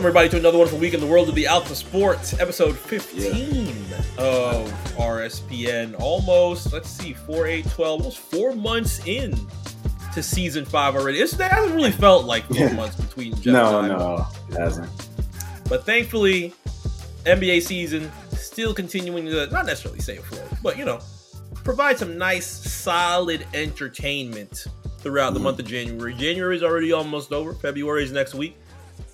Welcome, everybody, to another wonderful week in the world of the Alpha Sports, episode 15 of RSPN. Almost, let's see, 4, 8, 12, almost 4 months in to season 5 already. It hasn't really felt like 4 months between Jeff and I. No, it hasn't. But thankfully, NBA season still continuing to, not necessarily save for it, but, you know, provide some nice, solid entertainment throughout the month of January. January is already almost over. February is next week.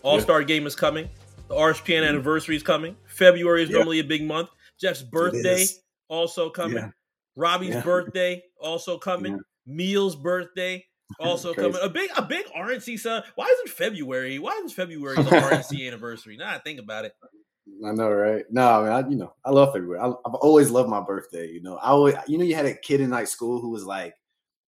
All-Star game is coming. The RSPN anniversary is coming. February is normally a big month. Jeff's birthday also coming. Yeah. Robbie's birthday also coming. Yeah. Meal's birthday also coming. A big RNC son. Why isn't February the RNC anniversary? Now I think about it. I know, right? No, I mean, I love February. I've always loved my birthday. You know, I always, you had a kid in high school who was like,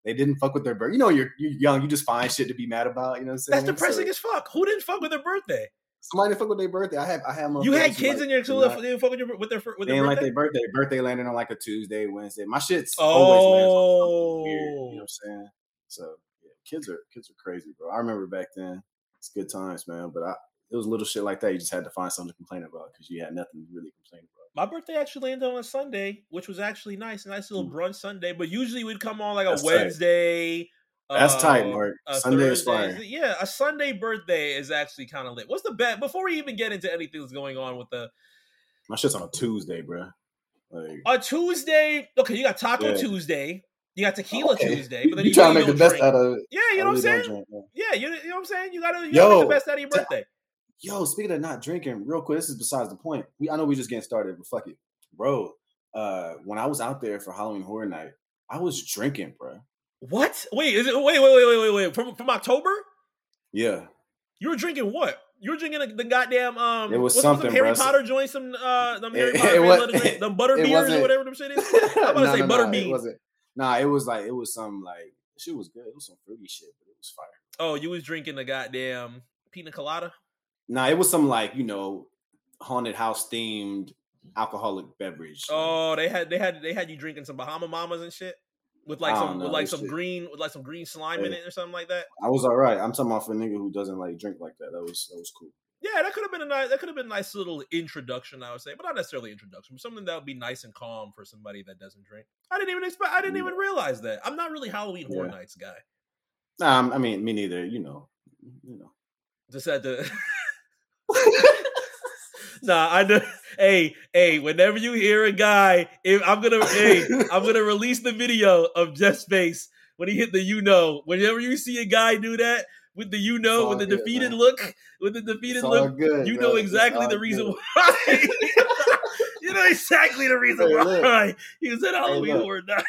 they didn't fuck with their birthday. You know, you're young. You just find shit to be mad about. You know what I'm saying? That's depressing as fuck. Who didn't fuck with their birthday? Somebody didn't fuck with their birthday. I have my. You had kids in your school that didn't fuck with their birthday? They like their birthday. Birthday landed on like a Tuesday, Wednesday. My shit's always lands on weird. You know what I'm saying? So, yeah, kids are crazy, bro. I remember back then. It's good times, man. But it was little shit like that. You just had to find something to complain about because you had nothing to really complain about. My birthday actually landed on a Sunday, which was actually nice. A nice little brunch Sunday. But usually we'd come on like a Wednesday. That's tight, Mark. Sunday is fine. Yeah, a Sunday birthday is actually kind of lit. What's the bet? Before we even get into anything that's going on with the... My shit's on a Tuesday, bro. Like, a Tuesday? Okay, you got Taco Tuesday. You got Tequila Tuesday. But then you trying to make the best out of... Yeah, you know what I'm saying? Yeah, you know what I'm saying? You got to make the best out of your birthday. Yo, speaking of not drinking, real quick, this is besides the point. I know we just getting started, but fuck it. Bro, when I was out there for Halloween Horror Night, I was drinking, bro. What? Wait, wait. From October? Yeah. You were drinking what? You were drinking the goddamn, it was something, Harry Potter joints, some Harry Potter joints, the butter beers or whatever them shit is. I'm about to say butter beans. It wasn't. Nah, it was some, like, shit was good. It was some fruity shit, but it was fire. Oh, you was drinking the goddamn pina colada? Nah, it was some, like, haunted house themed alcoholic beverage. Oh, they had you drinking some Bahama Mamas and shit with some green slime in it or something like that. I was all right. I'm talking about for a nigga who doesn't like drink like that. That was cool. Yeah, that could have been a nice little introduction, I would say, but not necessarily introduction, but something that would be nice and calm for somebody that doesn't drink. I didn't even realize that. I'm not really Halloween Horror Nights guy. Nah, I mean, me neither. You know. Just had to. Nah, I know. Hey, whenever you hear a guy, I'm gonna release the video of Jeff's face when he hit the Whenever you see a guy do that with the defeated look, good, you know exactly the reason why. You know exactly the reason why he was at Halloween Horror Nights.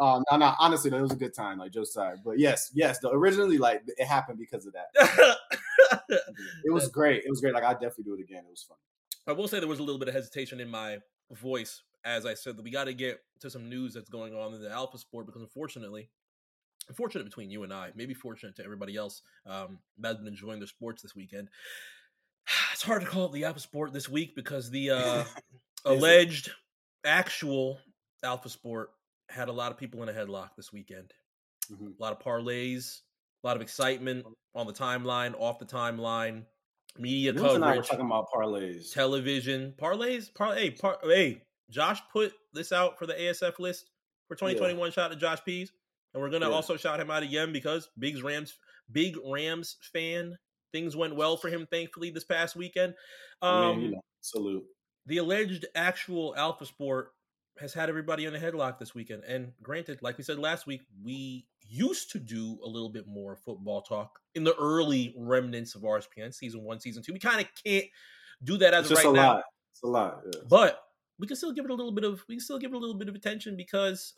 No, honestly, it was a good time, like Joe's side. But yes, originally, like, it happened because of that. It was great. It was great. Like, I'd definitely do it again. It was fun. I will say there was a little bit of hesitation in my voice as I said that we got to get to some news that's going on in the Alpha Sport because, unfortunately, unfortunate between you and I, maybe fortunate to everybody else that's been enjoying their sports this weekend. It's hard to call it the Alpha Sport this week because the alleged actual Alpha Sport had a lot of people in a headlock this weekend. Mm-hmm. A lot of parlays. A lot of excitement on the timeline, off the timeline, media coverage. And I were talking about parlays, television, parlays. Hey, Josh put this out for the ASF list for 2021. Shout out to Josh Pease, and we're gonna also shout him out again because big Rams fan. Things went well for him, thankfully, this past weekend. Salute. The alleged actual Alpha Sport has had everybody in a headlock this weekend, and granted, like we said last week, we used to do a little bit more football talk in the early remnants of RSPN, season 1, season 2. We kind of can't do that as of right now. It's a lot. Yes. But we can still give it a little bit of attention because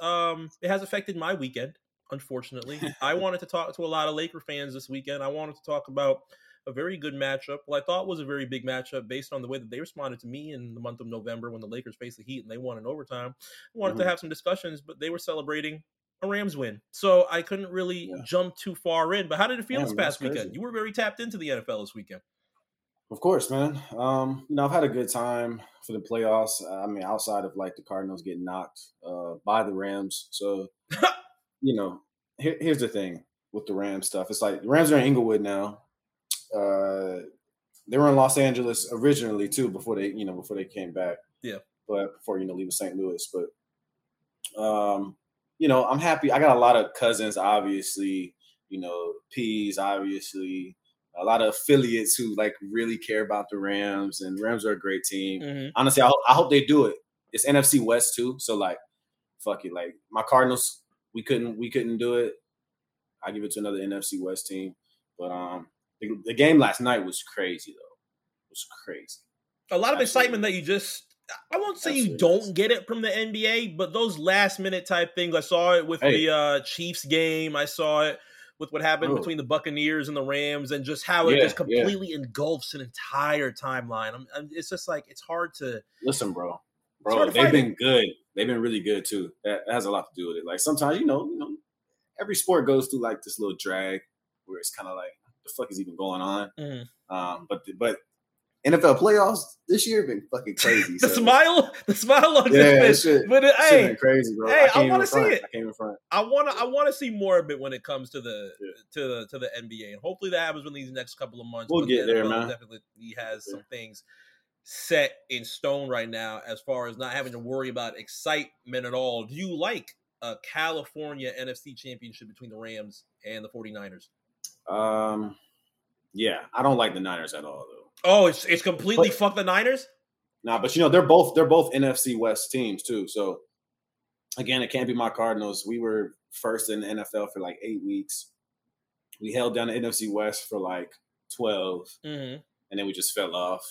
it has affected my weekend, unfortunately. I wanted to talk to a lot of Laker fans this weekend. I wanted to talk about a very good matchup. Well, I thought was a very big matchup based on the way that they responded to me in the month of November when the Lakers faced the Heat and they won in overtime. I wanted to have some discussions, but they were celebrating a Rams win, so I couldn't really jump too far in. But how did it feel this past weekend? You were very tapped into the NFL this weekend. Of course, man. I've had a good time for the playoffs. I mean, outside of like the Cardinals getting knocked by the Rams. So, here's the thing with the Rams stuff. It's like the Rams are in Inglewood now. They were in Los Angeles originally too before they came back. Yeah. But before leaving St. Louis, but I'm happy. I got a lot of cousins, obviously. P's, obviously. A lot of affiliates who really care about the Rams, and Rams are a great team. Mm-hmm. Honestly, I hope they do it. It's NFC West too, so fuck it. My Cardinals, we couldn't do it. I give it to another NFC West team. But the game last night was crazy though. It was crazy. A lot of excitement that you just. I won't say you don't get it from the NBA, but those last minute type things. I saw it with the Chiefs game. I saw it with what happened between the Buccaneers and the Rams, and just how it just completely engulfs an entire timeline. It's just it's hard to listen, bro. They've been good. They've been really good too. That has a lot to do with it. Sometimes, every sport goes through this little drag where it's kind of what the fuck is even going on? Mm-hmm. But NFL playoffs this year have been fucking crazy. the smile on this bitch. But hey, been crazy, bro. Hey, I want to see it. I came in front. I want to see more of it when it comes to the NBA, and hopefully that happens in these next couple of months. We'll get there, man. Definitely, he has some things set in stone right now as far as not having to worry about excitement at all. Do you like a California NFC championship between the Rams and the 49ers? Yeah, I don't like the Niners at all, though. Oh, it's completely fuck the Niners? Nah, but they're both NFC West teams too. So again, it can't be my Cardinals. We were first in the NFL for 8 weeks. We held down the NFC West for 12, mm-hmm. and then we just fell off.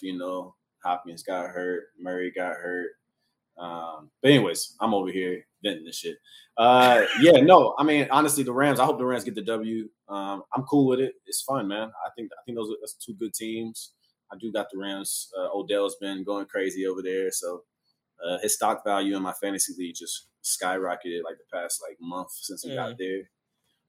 Hopkins got hurt, Murray got hurt. But anyways, I'm over here venting this shit. Honestly, the Rams. I hope the Rams get the W. I'm cool with it. It's fun, man. I think that's two good teams. I do got the Rams. Odell's been going crazy over there, so his stock value in my fantasy league just skyrocketed the past month since he got there.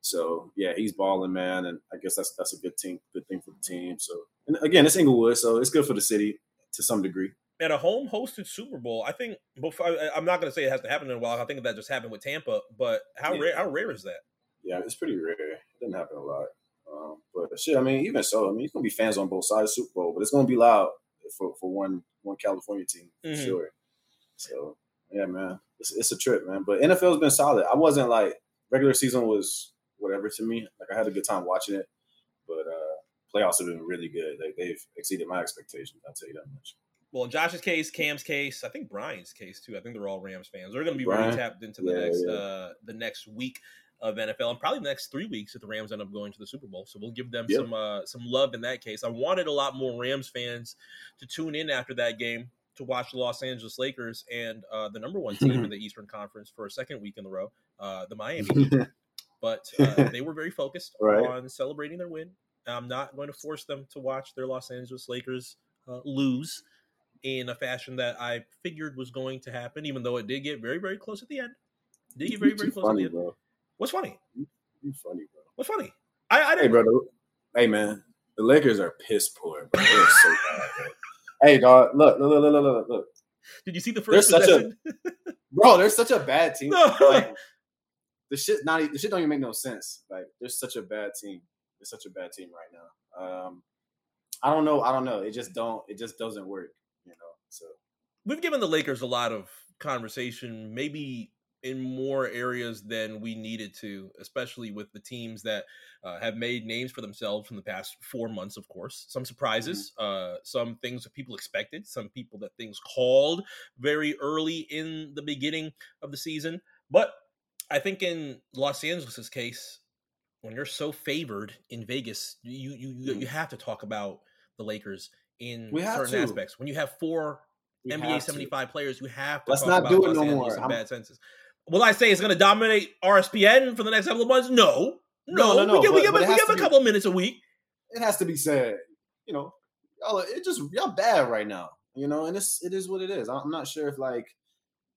So yeah, he's balling, man, and I guess that's a good thing for the team. So, and again, it's Inglewood, so it's good for the city to some degree. At a home hosted Super Bowl, I think. I'm not going to say it has to happen in a while. I think that just happened with Tampa, but how rare is that? Yeah, it's pretty rare. It doesn't happen a lot. But shit, even so, it's going to be fans on both sides of the Super Bowl, but it's going to be loud for one California team, mm-hmm. for sure. So, yeah, man, it's a trip, man. But NFL's been solid. I wasn't regular season was whatever to me. I had a good time watching it, but playoffs have been really good. They've exceeded my expectations, I'll tell you that much. Well, in Josh's case, Cam's case, I think Brian's case too. I think they're all Rams fans. They're going to be really tapped into the next week of NFL, and probably the next 3 weeks if the Rams end up going to the Super Bowl. So we'll give them some love in that case. I wanted a lot more Rams fans to tune in after that game to watch the Los Angeles Lakers and the number one team in the Eastern Conference for a second week in a row, the Miami Heat. But they were very focused on celebrating their win. I'm not going to force them to watch their Los Angeles Lakers lose in a fashion that I figured was going to happen, even though it did get very, very close at the end. Did get very, very close at the end. Bro. What's funny? You funny, bro. What's funny? I didn't. Hey, brother. Hey, man. The Lakers are piss poor, bro. They're so bad, bro. Hey, dog. Look. Did you see the first possession? Bro, they're such a bad team. No. The shit don't even make no sense. They're such a bad team. They're such a bad team right now. I don't know. It just doesn't work. So we've given the Lakers a lot of conversation, maybe in more areas than we needed to, especially with the teams that have made names for themselves in the past 4 months, of course. Some surprises, mm-hmm. Some things that people expected, some people that things called very early in the beginning of the season. But I think in Los Angeles's case, when you're so favored in Vegas, you have to talk about the Lakers in certain aspects. When you have four NBA 75 players, you have to let's not do it no more. Bad senses. Will I say it's going to dominate RSPN for the next couple of months? No. We give a couple of minutes a week. It has to be said. Y'all bad right now. And it is what it is. I'm not sure if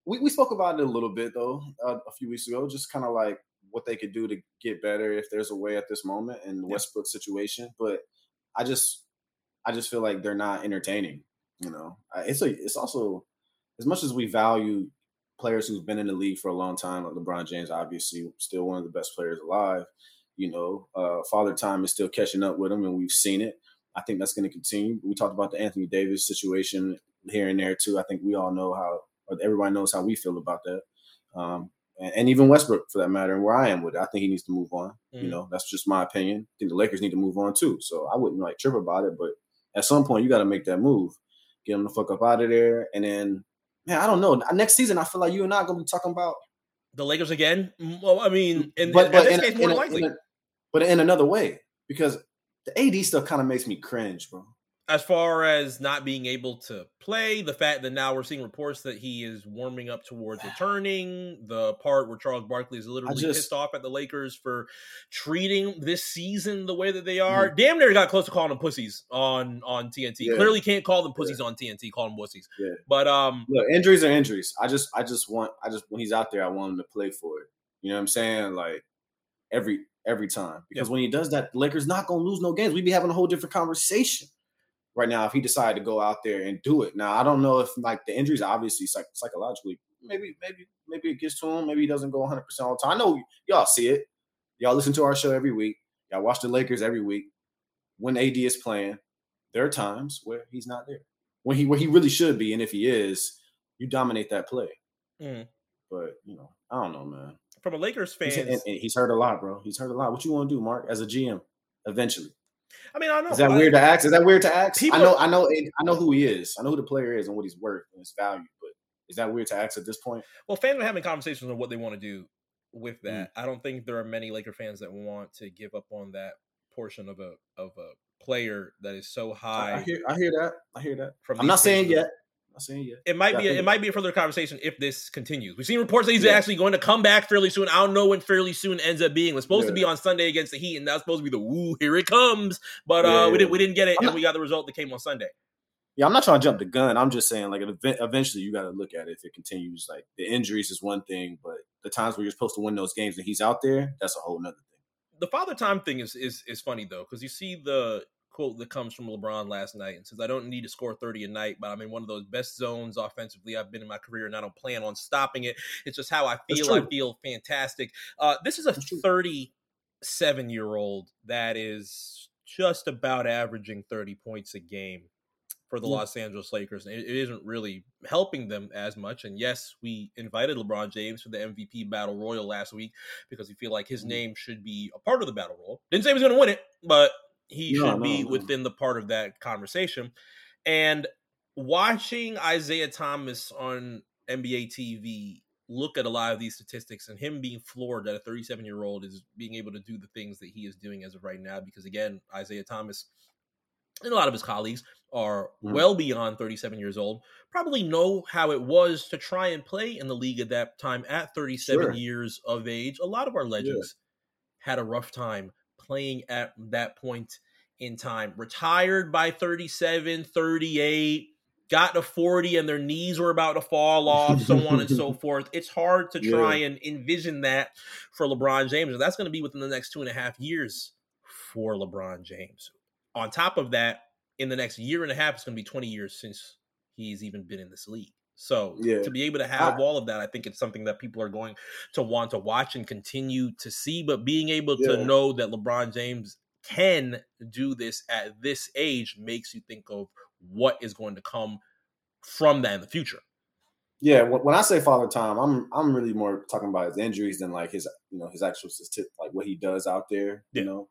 we spoke about it a little bit though a few weeks ago. Just kind of what they could do to get better if there's a way at this moment in the Westbrook situation. But I just feel they're not entertaining, It's also, as much as we value players who've been in the league for a long time, like LeBron James, obviously still one of the best players alive, father time is still catching up with him, and we've seen it. I think that's going to continue. We talked about the Anthony Davis situation here and there too. I think we all know how, or everybody knows how we feel about that. And even Westbrook, for that matter, and where I am with it. I think he needs to move on. Mm. You know, that's just my opinion. I think the Lakers need to move on too. So I wouldn't like trip about it, but at some point you got to make that move, get him the fuck up out of there. And then, man, I don't know. Next season, I feel like you and I are going to be talking about the Lakers again. Well, I mean, but in another way, because the AD stuff kind of makes me cringe, bro. As far as not being able to play, the fact that now we're seeing reports that he is warming up towards returning, the part where Charles Barkley is literally pissed off at the Lakers for treating this season the way that they are. Mm-hmm. Damn near got close to calling them pussies on TNT. Yeah. Clearly can't call them pussies on TNT, call them wussies. Yeah. But look, injuries are injuries. I just when he's out there, I want him to play for it. You know what I'm saying? Like every time. Because when he does that, the Lakers not gonna lose no games. We'd be having a whole different conversation right now if he decided to go out there and do it. Now, I don't know if like the injuries, obviously psychologically, maybe it gets to him. Maybe he doesn't go 100% all the time. I know y'all see it. Y'all listen to our show every week. Y'all watch the Lakers every week. When AD is playing, there are times where he's not there. Where he really should be. And if he is, you dominate that play. Mm. But, you know, I don't know, man. From a Lakers fan. He's heard a lot, bro. He's heard a lot. What you want to do, Mark, as a GM, eventually? I mean, I don't know. Is that weird to ask? I know who he is. I know who the player is and what he's worth and his value. But is that weird to ask at this point? Well, fans are having conversations on what they want to do with that. Mm. I don't think there are many Laker fans that want to give up on that portion of a player that is so high. I hear that. I'm not saying yet. It might be a further conversation if this continues. We've seen reports that he's actually going to come back fairly soon. I don't know when fairly soon ends up being. It was supposed to be on Sunday against the Heat, and that's supposed to be the woo, here it comes. But we didn't get it, and we got the result that came on Sunday. Yeah, I'm not trying to jump the gun. I'm just saying, like, eventually you got to look at it if it continues. Like, the injuries is one thing, but the times where you're supposed to win those games and he's out there, that's a whole nother thing. The father time thing is funny, though, because you see the quote that comes from LeBron last night and says, I don't need to score 30 a night, but I'm in one of those best zones offensively I've been in my career, and I don't plan on stopping it. It's just how I feel. I feel fantastic. This is a 37-year-old that is just about averaging 30 points a game for the Los Angeles Lakers. And it isn't really helping them as much. And yes, we invited LeBron James for the MVP Battle Royal last week because we feel like his name should be a part of the Battle Royal. Didn't say he was going to win it, but He should be within the part of that conversation. And watching Isaiah Thomas on NBA TV look at a lot of these statistics and him being floored that a 37-year-old is being able to do the things that he is doing as of right now, because, again, Isaiah Thomas and a lot of his colleagues are well beyond 37 years old, probably know how it was to try and play in the league at that time at 37 years of age. A lot of our legends had a rough time playing at that point in time, retired by 37, 38, got to 40, and their knees were about to fall off, so on and so forth. It's hard to try and envision that for LeBron James. And that's going to be within the next 2.5 years for LeBron James. On top of that, in the next 1.5 years, it's going to be 20 years since he's even been in this league. So to be able to have all of that, I think it's something that people are going to want to watch and continue to see. But being able to know that LeBron James can do this at this age makes you think of what is going to come from that in the future. Yeah, when I say father time, I'm really more talking about his injuries than like his, you know, his actual like what he does out there. Yeah. You know,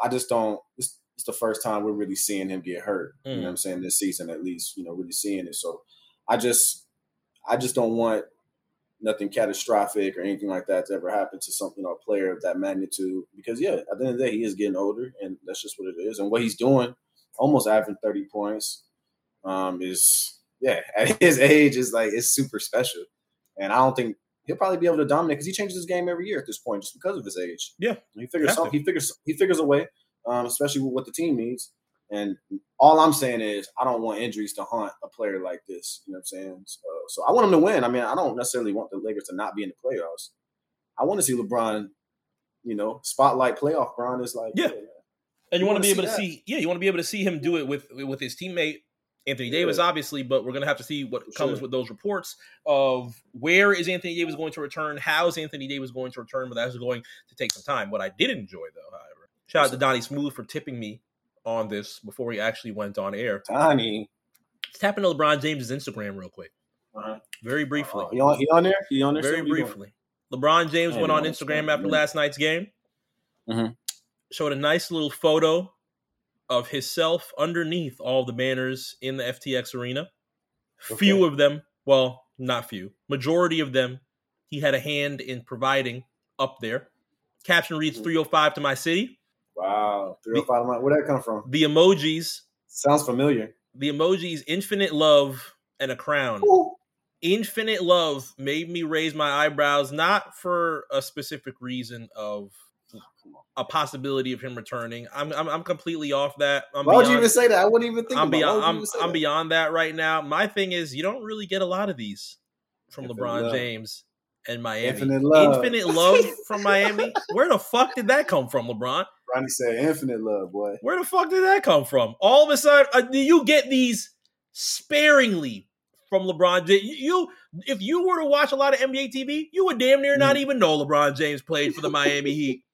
I just don't. It's the first time we're really seeing him get hurt. Mm. You know what I'm saying? This season, at least, you know, really seeing it. So I just don't want nothing catastrophic or anything like that to ever happen to some, you know, a player of that magnitude. Because at the end of the day, he is getting older, and that's just what it is. And what he's doing, almost averaging 30 points, is at his age is like it's super special. And I don't think he'll probably be able to dominate because he changes his game every year at this point just because of his age. Yeah, he figures a way, especially with what the team needs. And all I'm saying is I don't want injuries to haunt a player like this. You know what I'm saying? So I want him to win. I mean, I don't necessarily want the Lakers to not be in the playoffs. I want to see LeBron, you know, spotlight playoff. LeBron is like, and you want to be able to see him do it with his teammate Anthony Davis, obviously, but we're going to have to see what comes with those reports of where is Anthony Davis going to return? How is Anthony Davis going to return? But that's going to take some time. What I did enjoy, though, however, shout out to Donnie Smooth for tipping me on this before he actually went on air. Donnie. Let's tap into LeBron James's Instagram real quick. Right. Very briefly. He on there? Very briefly. LeBron James went on Instagram after last night's game. Mm-hmm. Showed a nice little photo of himself underneath all the banners in the FTX arena. Okay. Few of them. Well, not few. Majority of them. He had a hand in providing up there. Caption reads 305 to my city. Wow. 305 to my... Where'd that come from? The emojis. Sounds familiar. The emojis, infinite love and a crown. Ooh. Infinite love made me raise my eyebrows, not for a specific reason of a possibility of him returning. I'm completely off that. Why would you even say that? I wouldn't even think about it. I'm beyond that right now. My thing is, you don't really get a lot of these from LeBron James and Miami. Infinite love from Miami? Where the fuck did that come from, LeBron? Ronnie said infinite love, boy. Where the fuck did that come from? All of a sudden, you get these sparingly from LeBron James. If you were to watch a lot of NBA TV, you would damn near not even know LeBron James played for the Miami Heat.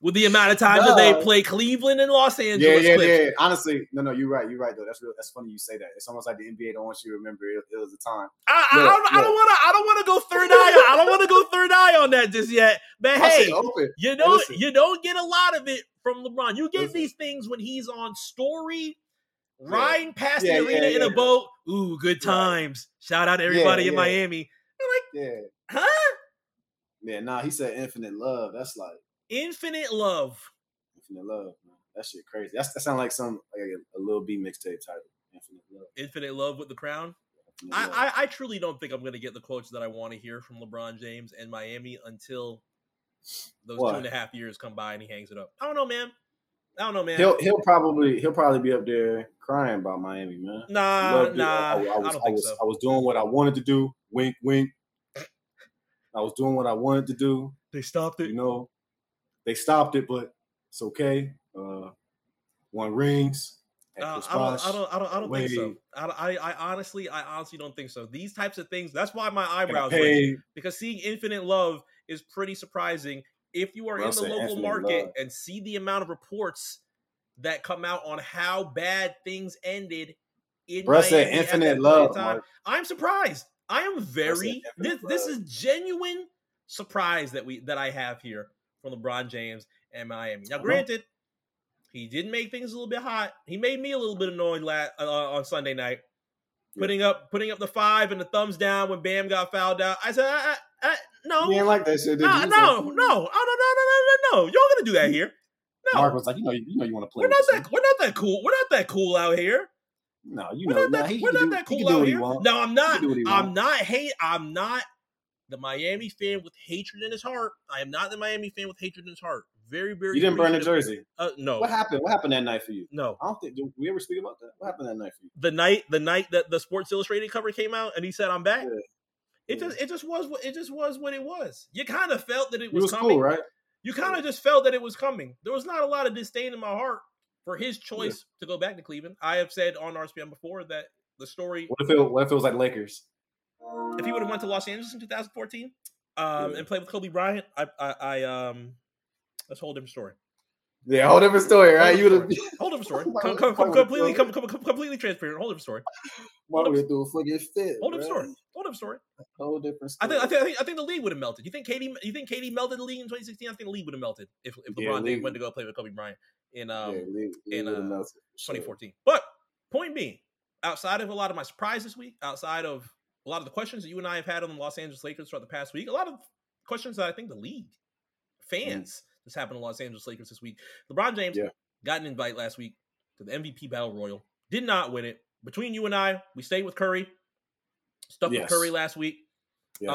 With the amount of times that they play Cleveland and Los Angeles. Yeah. Honestly, no, you're right, though. That's funny you say that. It's almost like the NBA don't want you to remember it was a time. I don't want to go third eye on that just yet. But hey, you don't get a lot of it from LeBron. You get these things when he's on story, riding past the arena in a boat. Ooh, good times. Shout out to everybody in Miami. I'm like, huh? Yeah, he said infinite love. That's like. Infinite love, man. That shit crazy. That sounds like a Lil B mixtape title. Infinite love with the crown. I truly don't think I'm gonna get the quotes that I want to hear from LeBron James and Miami until those 2.5 years come by and he hangs it up. I don't know, man. He'll probably be up there crying about Miami, man. Nah. I don't think so. I was doing what I wanted to do. Wink, wink. I was doing what I wanted to do. They stopped it. They stopped it, but it's okay. One rings. I don't think so. I honestly don't think so. These types of things. That's why my eyebrows raised, because seeing infinite love is pretty surprising. If you are in the local market and see the amount of reports that come out on how bad things ended in Miami said infinite love. I'm surprised. I am very. This is genuine surprise that I have here. From LeBron James and Miami. Now, granted, he did make things a little bit hot. He made me a little bit annoyed on Sunday night, putting up the five and the thumbs down when Bam got fouled out. I said, "No, you didn't like that shit, did you?" No. Y'all gonna do that here? No. Mark was like, "You know, you want to play." We're not that cool out here. No, we're not that cool out here. No, I'm not. I'm not the Miami fan with hatred in his heart. I am not the Miami fan with hatred in his heart. Very, very. You didn't burn the jersey. No. What happened that night for you? No. I don't think. Did we ever speak about that? What happened that night for you? The night that the Sports Illustrated cover came out and he said, "I'm back." Yeah. It just was what it was. You kind of felt that it was coming, cool, right? You kind of just felt that it was coming. There was not a lot of disdain in my heart for his choice to go back to Cleveland. I have said on RSPN before that the story. What if it was like Lakers? If he would have went to Los Angeles in 2014 and played with Kobe Bryant, I that's a whole different story. Yeah, whole different story, right? Whole different story. Completely transparent. Whole different story. Why would do a fucking fit? Whole different story. I think the league would have melted. You think KD melted the league in 2016? I think the league would have melted if LeBron went to go play with Kobe Bryant in 2014. But point being, outside of a lot of my surprise this week, outside of a lot of the questions that you and I have had on the Los Angeles Lakers throughout the past week, a lot of questions that I think the league, fans, this happened to Los Angeles Lakers this week. LeBron James got an invite last week to the MVP Battle Royal. Did not win it. Between you and I, we stayed with Curry. Stuck with Curry last week. Yes.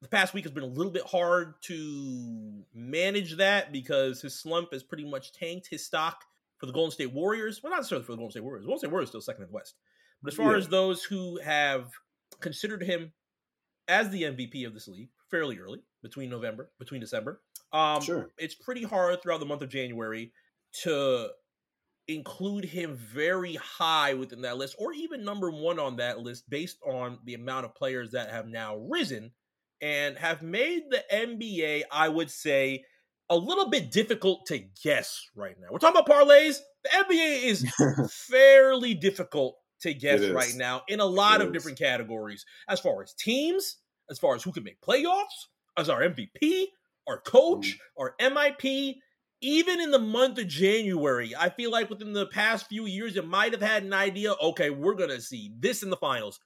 The past week has been a little bit hard to manage that because his slump has pretty much tanked his stock for the Golden State Warriors. Well, not necessarily for the Golden State Warriors. The Golden State Warriors is still second in the West. But as far as those who have considered him as the MVP of this league fairly early, between December. It's pretty hard throughout the month of January to include him very high within that list, or even number one on that list, based on the amount of players that have now risen and have made the NBA, I would say, a little bit difficult to guess right now. We're talking about parlays. The NBA is fairly difficult to guess right now in a lot of different categories, as far as teams, as far as who can make playoffs, as our MVP, our coach, our MIP. Even in the month of January, I feel like within the past few years, you might have had an idea, okay, we're going to see this in the finals.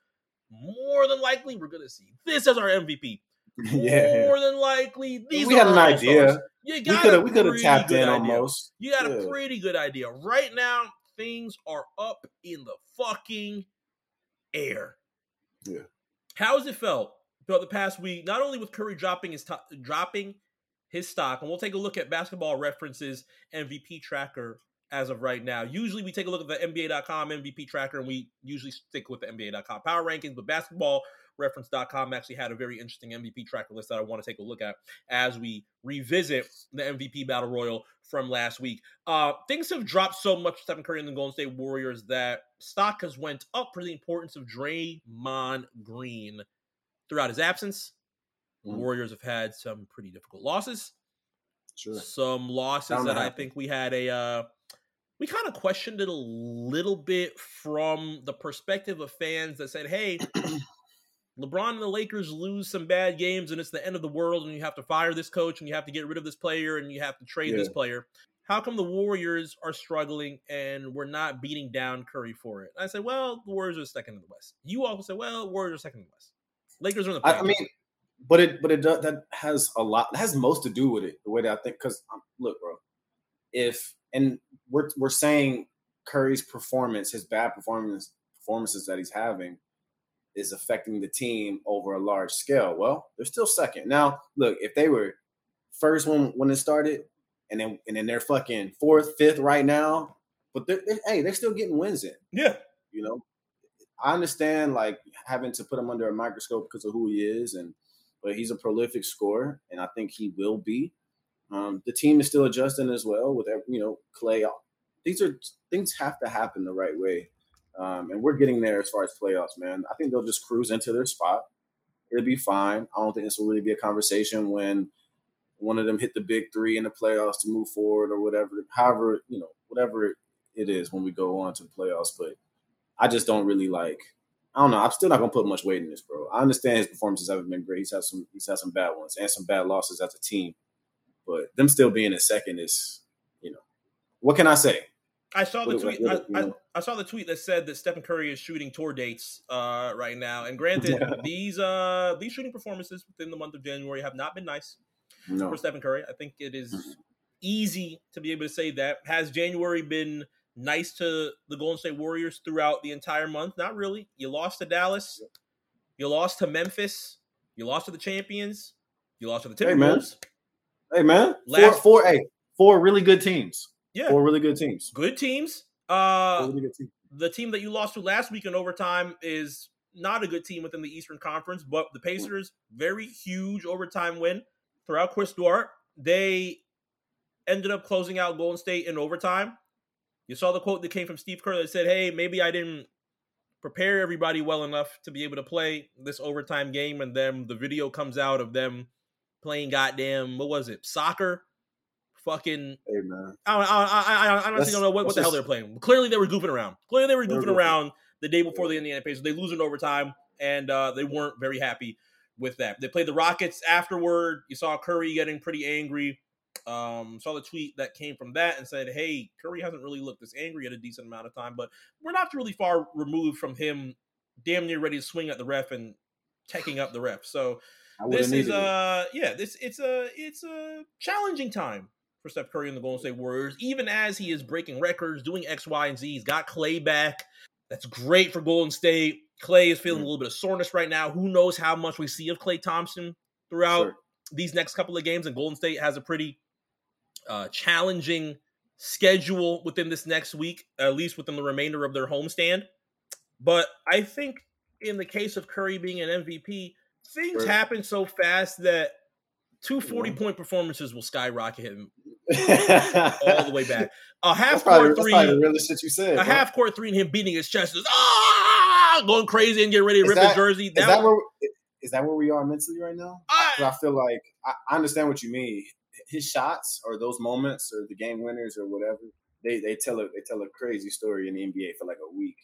More than likely, we're going to see this as our MVP. More than likely, these we are had an idea. We could have tapped in almost. You got a pretty good idea. Right now, things are up in the fucking air. Yeah. How has it felt throughout the past week, not only with Curry dropping his stock, and we'll take a look at Basketball Reference's MVP tracker as of right now. Usually we take a look at the NBA.com MVP tracker, and we usually stick with the NBA.com power rankings, but BasketballReference.com actually had a very interesting MVP tracker list that I want to take a look at as we revisit the MVP Battle Royal from last week. Things have dropped so much for Stephen Curry and the Golden State Warriors that stock has went up for the importance of Draymond Green throughout his absence. Warriors have had some pretty difficult losses. Sure. Some losses that I think we had we kind of questioned it a little bit from the perspective of fans that said, hey, LeBron and the Lakers lose some bad games and it's the end of the world and you have to fire this coach and you have to get rid of this player and you have to trade this player. How come the Warriors are struggling and we're not beating down Curry for it? And I said, well, the Warriors are second in the West. You all said, well, Warriors are second in the West. Lakers are in the playoffs. I mean, But it does, that has a lot. That has most to do with it, the way that I think. Because look, bro, we're saying Curry's performance, his bad performances that he's having, is affecting the team over a large scale. Well, they're still second now. Look, if they were first when it started, and then they're fucking fourth, fifth right now. But they're still getting wins in. Yeah, you know, I understand like having to put him under a microscope because of who he is and. But he's a prolific scorer, and I think he will be. The team is still adjusting as well with, you know, Clay. Things have to happen the right way, and we're getting there as far as playoffs, man. I think they'll just cruise into their spot. It'll be fine. I don't think this will really be a conversation when one of them hit the big three in the playoffs to move forward or whatever. However, you know, whatever it is when we go on to the playoffs. But I just don't really like – I don't know. I'm still not going to put much weight in this, bro. I understand his performances haven't been great. He's had some bad ones and some bad losses as a team. But them still being in second is, you know, what can I say? I saw the tweet that said that Stephen Curry is shooting tour dates right now. And granted, these shooting performances within the month of January have not been nice for Stephen Curry. I think it is easy to be able to say that. Has January been nice to the Golden State Warriors throughout the entire month? Not really. You lost to Dallas. You lost to Memphis. You lost to the champions. You lost to the Timberwolves. Hey man. Four really good teams. Yeah. Four really good teams. Good teams. The team that you lost to last week in overtime is not a good team within the Eastern Conference, but the Pacers, very huge overtime win throughout Chris Duarte. They ended up closing out Golden State in overtime. You saw the quote that came from Steve Kerr that said, hey, maybe I didn't prepare everybody well enough to be able to play this overtime game. And then the video comes out of them playing goddamn, what was it, soccer? Fucking, hey, man. I honestly don't know what the hell they're playing. Clearly they were goofing around. The day before the Indiana Pacers. They lose in overtime, and they weren't very happy with that. They played the Rockets afterward. You saw Curry getting pretty angry. Saw the tweet that came from that and said, hey, Curry hasn't really looked this angry at a decent amount of time, but we're not really far removed from him damn near ready to swing at the ref and teching up the ref. So this is it's a challenging time for Steph Curry and the Golden State Warriors, even as he is breaking records, doing X, Y, and Z. He's got Clay back. That's great for Golden State. Clay is feeling a little bit of soreness right now. Who knows how much we see of Klay Thompson throughout these next couple of games, and Golden State has a pretty challenging schedule within this next week, at least within the remainder of their homestand. But I think in the case of Curry being an MVP, things happen so fast that 240-point performances will skyrocket him all the way back. Half-court three and him beating his chest, going crazy and getting ready to rip his jersey. Is that where we are mentally right now? I feel like I understand what you mean. his shots or those moments or the game winners or whatever, they tell a crazy story in the NBA for like a week,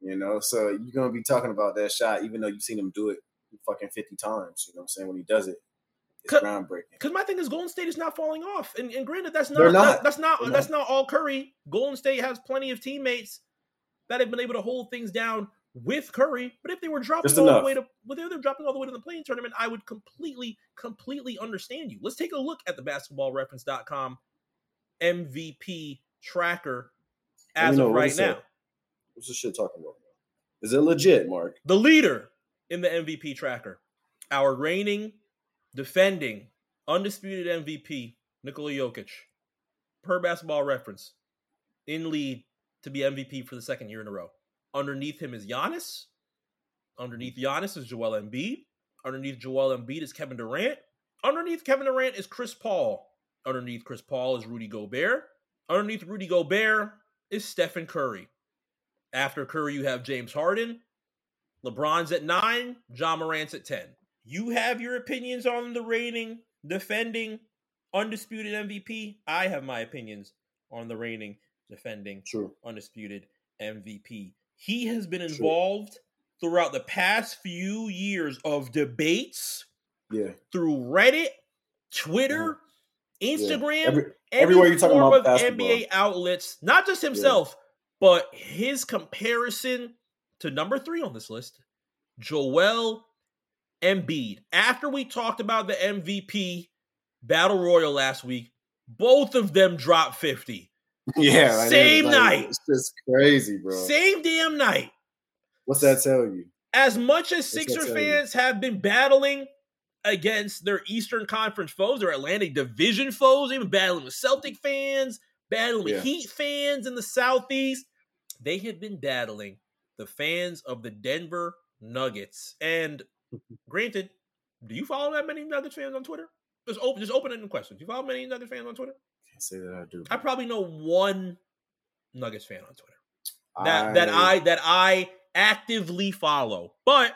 you know. So you're gonna be talking about that shot, even though you've seen him do it fucking 50 times. You know what I'm saying? When he does it, it's groundbreaking. Because my thing is, Golden State is not falling off, and granted, that's not all Curry. Golden State has plenty of teammates that have been able to hold things down with Curry, but if they were dropping all the way to the play-in tournament, I would completely understand you. Let's take a look at the BasketballReference.com MVP tracker as of right now. What's this shit talking about? Is it legit, Mark? The leader in the MVP tracker, our reigning, defending, undisputed MVP, Nikola Jokic, per Basketball Reference, in lead to be MVP for the second year in a row. Underneath him is Giannis. Underneath Giannis is Joel Embiid. Underneath Joel Embiid is Kevin Durant. Underneath Kevin Durant is Chris Paul. Underneath Chris Paul is Rudy Gobert. Underneath Rudy Gobert is Stephen Curry. After Curry, you have James Harden. LeBron's at 9. John Morant's at 10. You have your opinions on the reigning, defending, undisputed MVP. I have my opinions on the reigning, defending, undisputed MVP. He has been involved throughout the past few years of debates through Reddit, Twitter, Instagram, everywhere you're talking about basketball. NBA outlets, not just himself, but his comparison to number 3 on this list, Joel Embiid. After we talked about the MVP Battle Royal last week, both of them dropped 50. Yeah, right. Same night. It's just crazy, bro. Same damn night. What's that tell you? As much as Sixer fans have been battling against their Eastern Conference foes, their Atlantic Division foes, even battling with Celtic fans, battling with Heat fans in the Southeast, they have been battling the fans of the Denver Nuggets. And granted, do you follow that many Nuggets fans on Twitter? Just open-ended questions. Do you follow many Nuggets fans on Twitter? Say that I do. I probably know one Nuggets fan on Twitter that I actively follow. But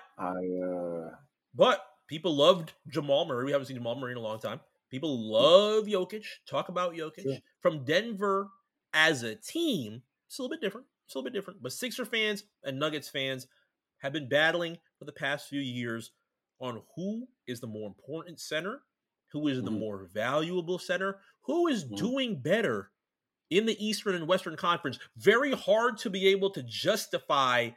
people loved Jamal Murray. We haven't seen Jamal Murray in a long time. People love Jokic. Talk about Jokic from Denver as a team. It's a little bit different. But Sixer fans and Nuggets fans have been battling for the past few years on who is the more important center, who is the more valuable center, who is doing better in the Eastern and Western Conference. Very hard to be able to justify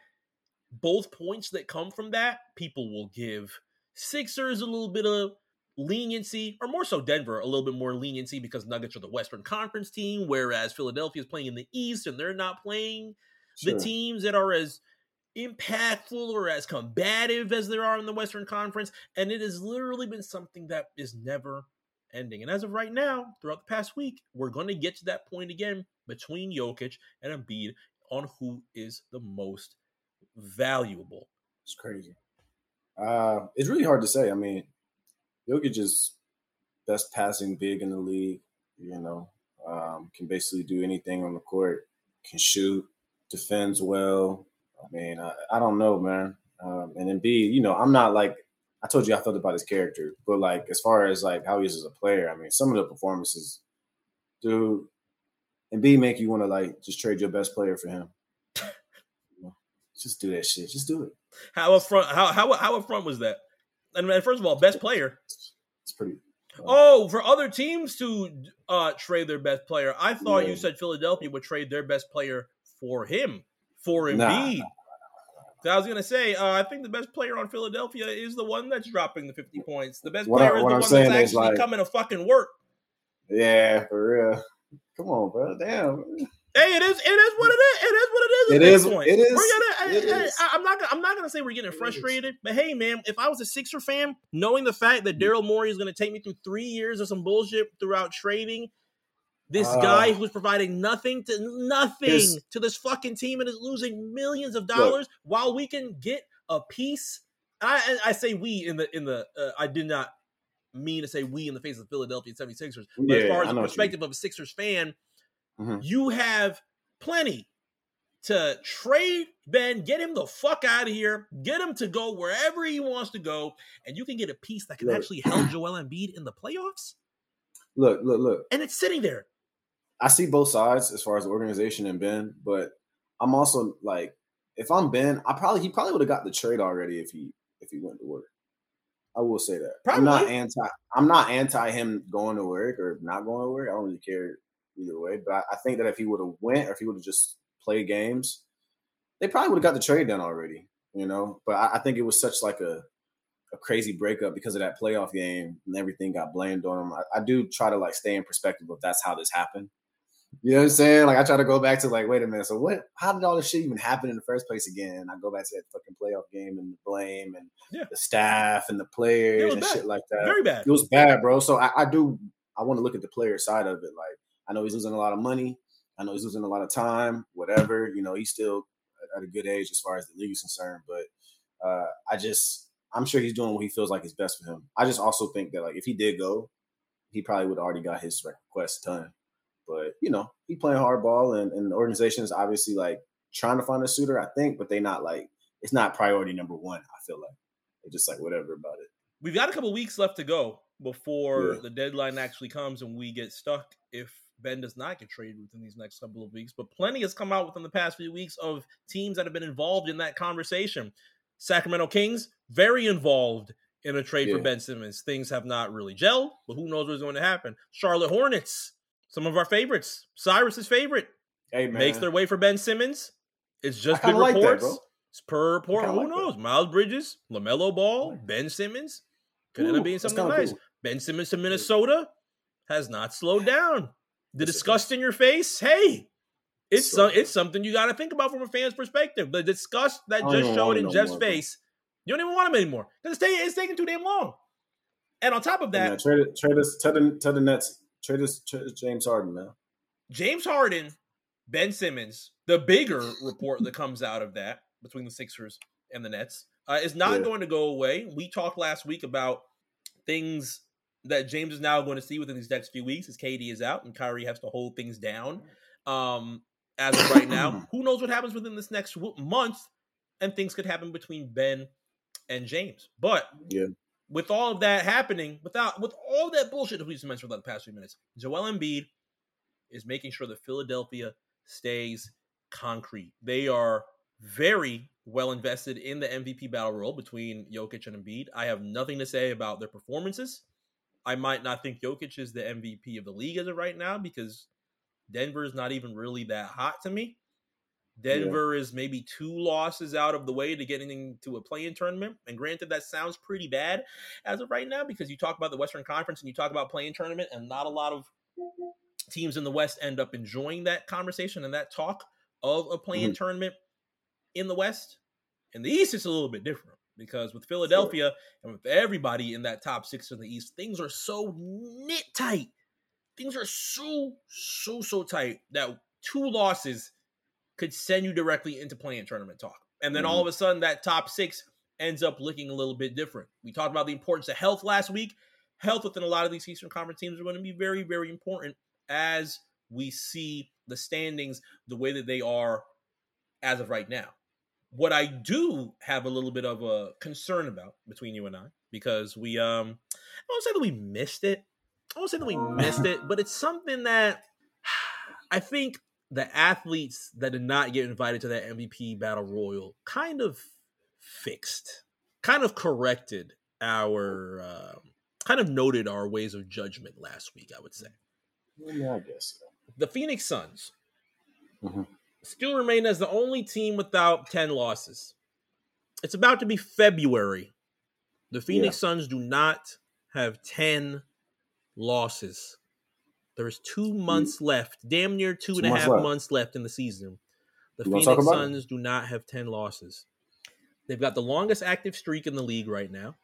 both points that come from that. People will give Sixers a little bit of leniency, or more so Denver, a little bit more leniency because Nuggets are the Western Conference team, whereas Philadelphia is playing in the East and they're not playing the teams that are as impactful or as combative as there are in the Western Conference. And it has literally been something that is never ending. And as of right now, throughout the past week, we're going to get to that point again between Jokic and Embiid on who is the most valuable. It's crazy. It's really hard to say. I mean, Jokic is best passing big in the league, you know, can basically do anything on the court, can shoot, defends well. I mean, I don't know, man. And Embiid, you know, I'm not like, I told you I felt about his character, but like as far as like how he is as a player, I mean, some of the performances, dude, Embiid make you want to like just trade your best player for him. You know, just do that shit. Just do it. How upfront was that? And first of all, best player. It's pretty. For other teams to trade their best player, I thought you said Philadelphia would trade their best player for him, for Embiid. Nah. I was going to say, I think the best player on Philadelphia is the one that's dropping the 50 points. The best player is the one that's actually like, coming to fucking work. Yeah, for real. Come on, bro. Damn. Hey, It is what it is. I'm not going to say we're getting frustrated, but hey, man, if I was a Sixer fan, knowing the fact that Daryl Morey is going to take me through 3 years of some bullshit throughout trading this guy who's providing nothing to this fucking team and is losing millions of dollars while we can get a piece. I say we in the I did not mean to say we in the face of the Philadelphia 76ers. But as far as the perspective of a Sixers fan, you have plenty to trade Ben, get him the fuck out of here, get him to go wherever he wants to go, and you can get a piece that can actually help Joel Embiid in the playoffs. Look. And it's sitting there. I see both sides as far as the organization and Ben, but I'm also like, if I'm Ben, he probably would have got the trade already if he went to work. I will say that. Probably. I'm not anti him going to work or not going to work. I don't really care either way. But I think that if he would have went or if he would have just played games, they probably would have got the trade done already, you know. But I think it was such like a crazy breakup because of that playoff game and everything got blamed on him. I do try to like stay in perspective of that's how this happened. You know what I'm saying? Like I try to go back to like, wait a minute. So how did all this shit even happen in the first place again? And I go back to that fucking playoff game and the blame and the staff and the players and bad. Shit like that. Very bad. It was bad, bro. So I want to look at the player side of it. Like I know he's losing a lot of money. I know he's losing a lot of time, whatever, you know, he's still at a good age as far as the league is concerned. But I'm sure he's doing what he feels like is best for him. I just also think that like if he did go, he probably would have already got his request done. But, you know, he playing hardball and the organization is obviously, like, trying to find a suitor, I think. But they not, like, it's not priority number one, I feel like. They're just, like, whatever about it. We've got a couple weeks left to go before the deadline actually comes and we get stuck if Ben does not get traded within these next couple of weeks. But plenty has come out within the past few weeks of teams that have been involved in that conversation. Sacramento Kings, very involved in a trade for Ben Simmons. Things have not really gelled, but who knows what's going to happen. Charlotte Hornets. Some of our favorites, Cyrus's favorite, hey, man. Makes their way for Ben Simmons. It's just been reports. Like that, it's per report. Who knows? That. Miles Bridges, LaMelo Ball, Ben Simmons. Could end up being something nice. Cool. Ben Simmons to Minnesota has not slowed down. The disgust in your face, hey, it's something you got to think about from a fan's perspective. The disgust that just showed in Jeff's face, you don't even want him anymore. Because it's taking too damn long. And on top of that. Yeah, trade us to the Nets. Trade James Harden, man. James Harden, Ben Simmons, the bigger report that comes out of that between the Sixers and the Nets is not going to go away. We talked last week about things that James is now going to see within these next few weeks as KD is out and Kyrie has to hold things down as of right now. Who knows what happens within this next month, and things could happen between Ben and James. But with all of that happening, with all that bullshit that we just mentioned for the past few minutes, Joel Embiid is making sure that Philadelphia stays concrete. They are very well invested in the MVP battle royal between Jokic and Embiid. I have nothing to say about their performances. I might not think Jokic is the MVP of the league as of right now because Denver is not even really that hot to me. Denver is maybe 2 losses out of the way to getting into a play-in tournament. And granted, that sounds pretty bad as of right now because you talk about the Western Conference and you talk about play-in tournament and not a lot of teams in the West end up enjoying that conversation and that talk of a play-in tournament in the West. In the East, it's a little bit different because with Philadelphia and with everybody in that top 6 in the East, things are so knit tight. Things are so tight that 2 losses could send you directly into play-in tournament talk. And then all of a sudden, that top 6 ends up looking a little bit different. We talked about the importance of health last week. Health within a lot of these Eastern Conference teams are going to be very, very important as we see the standings the way that they are as of right now. What I do have a little bit of a concern about between you and I, because we, I won't say that we missed it. But it's something that I think the athletes that did not get invited to that MVP battle royal kind of fixed, kind of corrected our, kind of noted our ways of judgment last week, I would say. Yeah, I guess so. The Phoenix Suns still remain as the only team without 10 losses. It's about to be February. The Phoenix Suns do not have 10 losses. There is 2 months left, damn near 2.5 months left in the season. The Phoenix Suns do not have 10 losses. They've got the longest active streak in the league right now.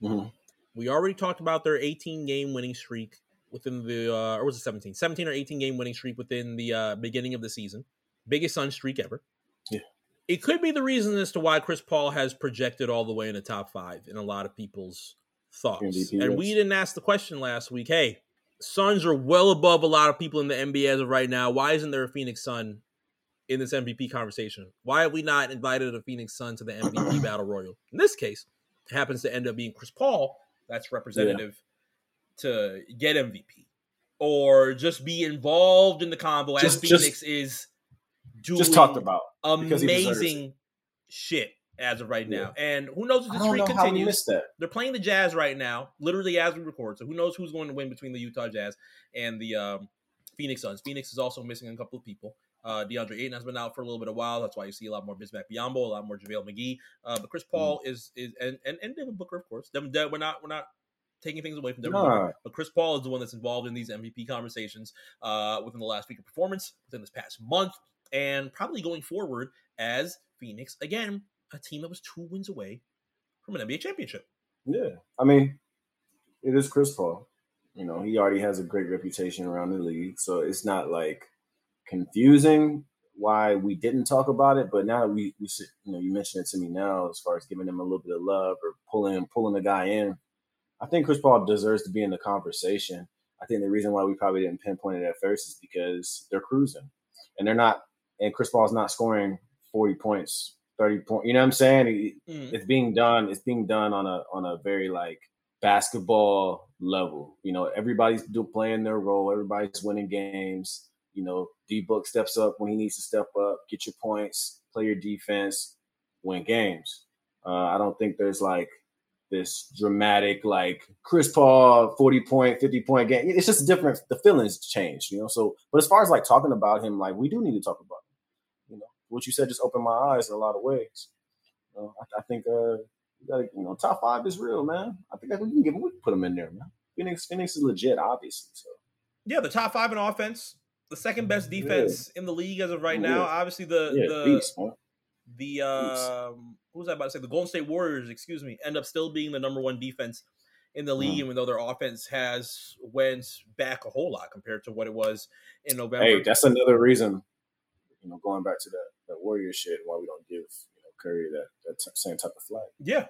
Mm-hmm. We already talked about their 18-game winning streak within the, or was it 17? 17 or 18-game winning streak within the beginning of the season. Biggest Suns streak ever. Yeah. It could be the reason as to why Chris Paul has projected all the way in the top 5 in a lot of people's thoughts. And we didn't ask the question last week, hey, Suns are well above a lot of people in the NBA as of right now. Why isn't there a Phoenix Sun in this MVP conversation? Why have we not invited a Phoenix Sun to the MVP battle royal? In this case, it happens to end up being Chris Paul that's representative to get MVP. or just be involved in the combo as Phoenix is doing amazing shit as of right now. And who knows if this streak continues. They're playing the Jazz right now, literally as we record. So who knows who's going to win between the Utah Jazz and the Phoenix Suns. Phoenix is also missing a couple of people. DeAndre Ayton has been out for a little bit of while. That's why you see a lot more Bismack Biyombo, a lot more JaVale McGee. But Chris Paul is and Devin Booker, of course. We're not taking things away from Devin Booker. But Chris Paul is the one that's involved in these MVP conversations within the last week of performance, within this past month, and probably going forward as Phoenix, again, a team that was 2 wins away from an NBA championship. Yeah. I mean, it is Chris Paul. You know, he already has a great reputation around the league, so it's not like confusing why we didn't talk about it, but now we should, you know, you mentioned it to me now as far as giving him a little bit of love or pulling the guy in. I think Chris Paul deserves to be in the conversation. I think the reason why we probably didn't pinpoint it at first is because they're cruising and they're not, and Chris Paul's not scoring 40 points, 30 points. You know what I'm saying? It's being done on a very like basketball level. You know, everybody's playing their role. Everybody's winning games. You know, D-Book steps up when he needs to step up, get your points, play your defense, win games. I don't think there's like this dramatic, like Chris Paul, 40-point, 50-point game. It's just different. The feelings change, you know. So, but as far as like talking about him, like we do need to talk about him. You know, what you said just opened my eyes in a lot of ways. You know, I think, you gotta, you know, top 5 is real, man. I think that we can put him in there, man. Phoenix is legit, obviously. So, yeah, the top 5 in offense. The second best defense in the league as of right now. Obviously, the Golden State Warriors, end up still being the number 1 defense in the league, even though their offense has went back a whole lot compared to what it was in November. Hey, that's another reason, you know, going back to that Warriors shit, why we don't give Curry that same type of flag. Yeah.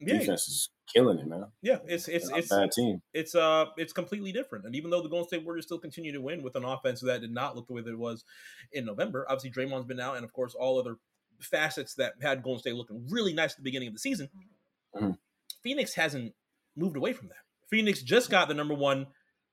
Defense is killing it, man. Yeah, it's bad team. It's completely different. And even though the Golden State Warriors still continue to win with an offense that did not look the way that it was in November, obviously Draymond's been out, and of course all other facets that had Golden State looking really nice at the beginning of the season, Phoenix hasn't moved away from that. Phoenix just got the number 1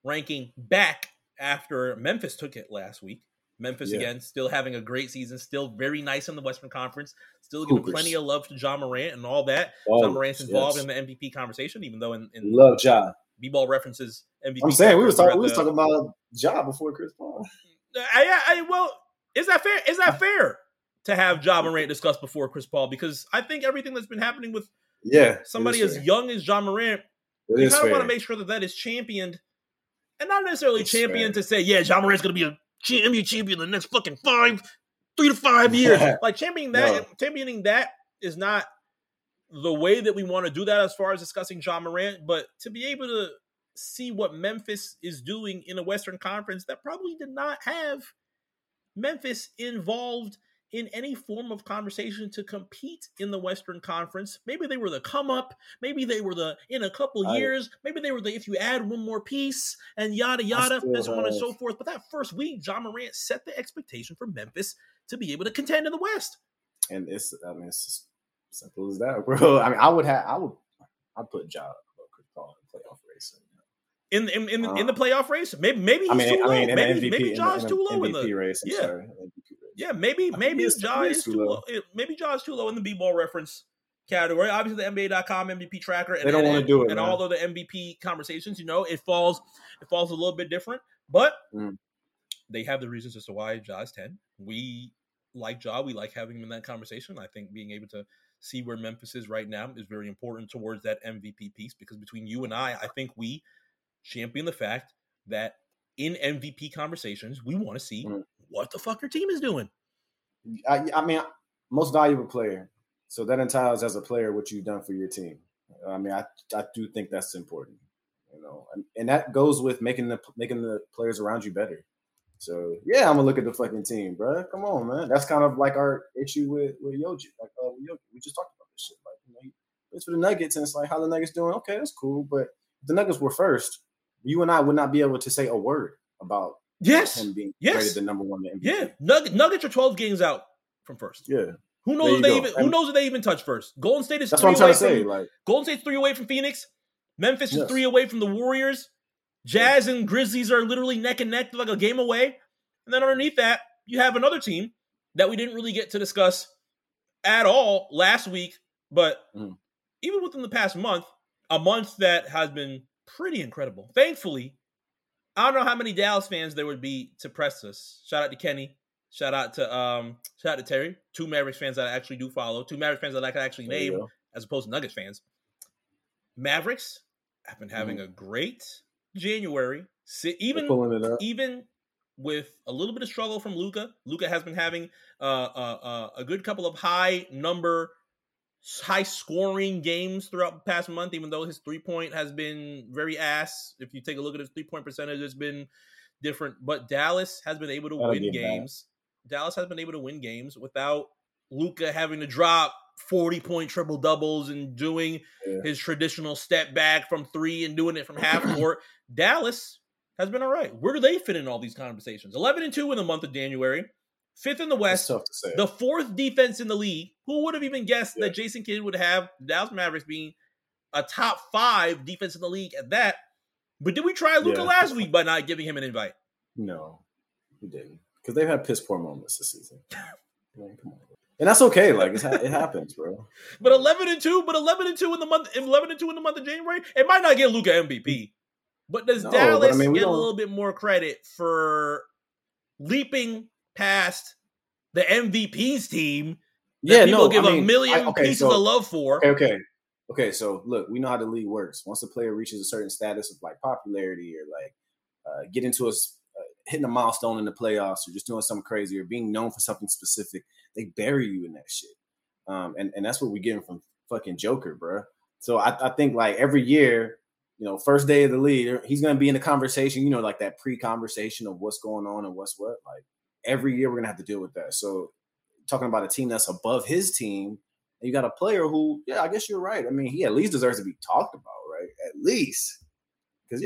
ranking back after Memphis took it last week. Memphis, again, still having a great season, still very nice in the Western Conference, still giving plenty of love to Ja Morant and all that. Ja Morant's involved in the MVP conversation, even though in love Ja. B-Ball references MVP. I'm saying we were talking about Ja before Chris Paul. Is that fair? Is that fair to have Ja Morant discussed before Chris Paul? Because I think everything that's been happening with somebody as young as Ja Morant, you kind of want to make sure that is championed, and not necessarily championed to say, Ja Morant's going to be a NBA champion the next fucking 3 to 5 years. Like championing that is not the way that we want to do that as far as discussing Ja Morant, but to be able to see what Memphis is doing in a Western Conference that probably did not have Memphis involved in any form of conversation to compete in the Western Conference. Maybe they were the come up. Maybe they were in a couple years. Maybe they were the if you add one more piece and yada, yada, and so on and so forth. But that first week, John Morant set the expectation for Memphis to be able to contend in the West. And it's as simple as that, bro. I mean, I'd put Ja in the playoff race. In the playoff race? Maybe he's too low. Maybe Ja's too low in the MVP race. Yeah, maybe Ja is too low. Maybe Ja is too low in the B-ball reference category. Obviously, the NBA.com MVP tracker. They don't want to do it. And although the MVP conversations, you know, it falls a little bit different. But they have the reasons as to why Ja is 10. We like Ja. We like having him in that conversation. I think being able to see where Memphis is right now is very important towards that MVP piece. Because between you and I think we champion the fact that in MVP conversations, we want to see what the fuck your team is doing. I mean, most valuable player. So that entails as a player what you've done for your team. I mean, I do think that's important, you know, and that goes with making the players around you better. So yeah, I'm gonna look at the fucking team, bro. Come on, man. That's kind of like our issue with Jokic. Like we just talked about this shit. Like, you know, it's for the Nuggets, and it's like how the Nuggets doing. Okay, that's cool, but the Nuggets were first. You and I would not be able to say a word about. Yes. Him being rated the number 1 MVP. Yeah. Nuggets are 12 games out from first. Yeah. Who knows if they even touch first? Golden State is 3 away from Phoenix. Memphis is 3 away from the Warriors. Jazz and Grizzlies are literally neck and neck, like a game away. And then underneath that, you have another team that we didn't really get to discuss at all last week, but even within the past month, a month that has been pretty incredible. Thankfully, I don't know how many Dallas fans there would be to press us. Shout out to Kenny. Shout out to Terry. Two Mavericks fans that I actually do follow. Two Mavericks fans that I can actually name as opposed to Nuggets fans. Mavericks have been having a great January. Even with a little bit of struggle from Luka. Luka has been having a good couple of high scoring games throughout the past month, even though his 3-point has been very ass. If you take a look at his 3-point percentage, it's been different. But Dallas has been able to win games. Dallas has been able to win games without Luka having to drop 40-point triple doubles and doing his traditional step back from three and doing it from half court. Dallas has been all right. Where do they fit in all these conversations? 11-2 in the month of January, 5th in the West, the 4th defense in the league. Who would have even guessed that Jason Kidd would have Dallas Mavericks being a top 5 defense in the league at that? But did we try Luka last week by not giving him an invite? No, we didn't. Because they've had piss poor moments this season. Man, come on. And that's okay. Like it happens, bro. But 11-2 in the month. 11-2 in the month of January. It might not get Luka MVP, but Dallas get a little bit more credit for leaping past the MVP's team? That people give a million pieces of love for. Okay. So look, we know how the league works. Once a player reaches a certain status of like popularity or like getting to us, hitting a milestone in the playoffs or just doing something crazy or being known for something specific, they bury you in that shit. And that's what we're getting from fucking Joker, bro. So I think like every year, you know, first day of the league, he's going to be in the conversation, you know, like that pre-conversation of what's going on and what's what. Like every year we're going to have to deal with that. So talking about a team that's above his team, and you got a player who, yeah, I guess you're right. I mean, he at least deserves to be talked about, right? At least. Because,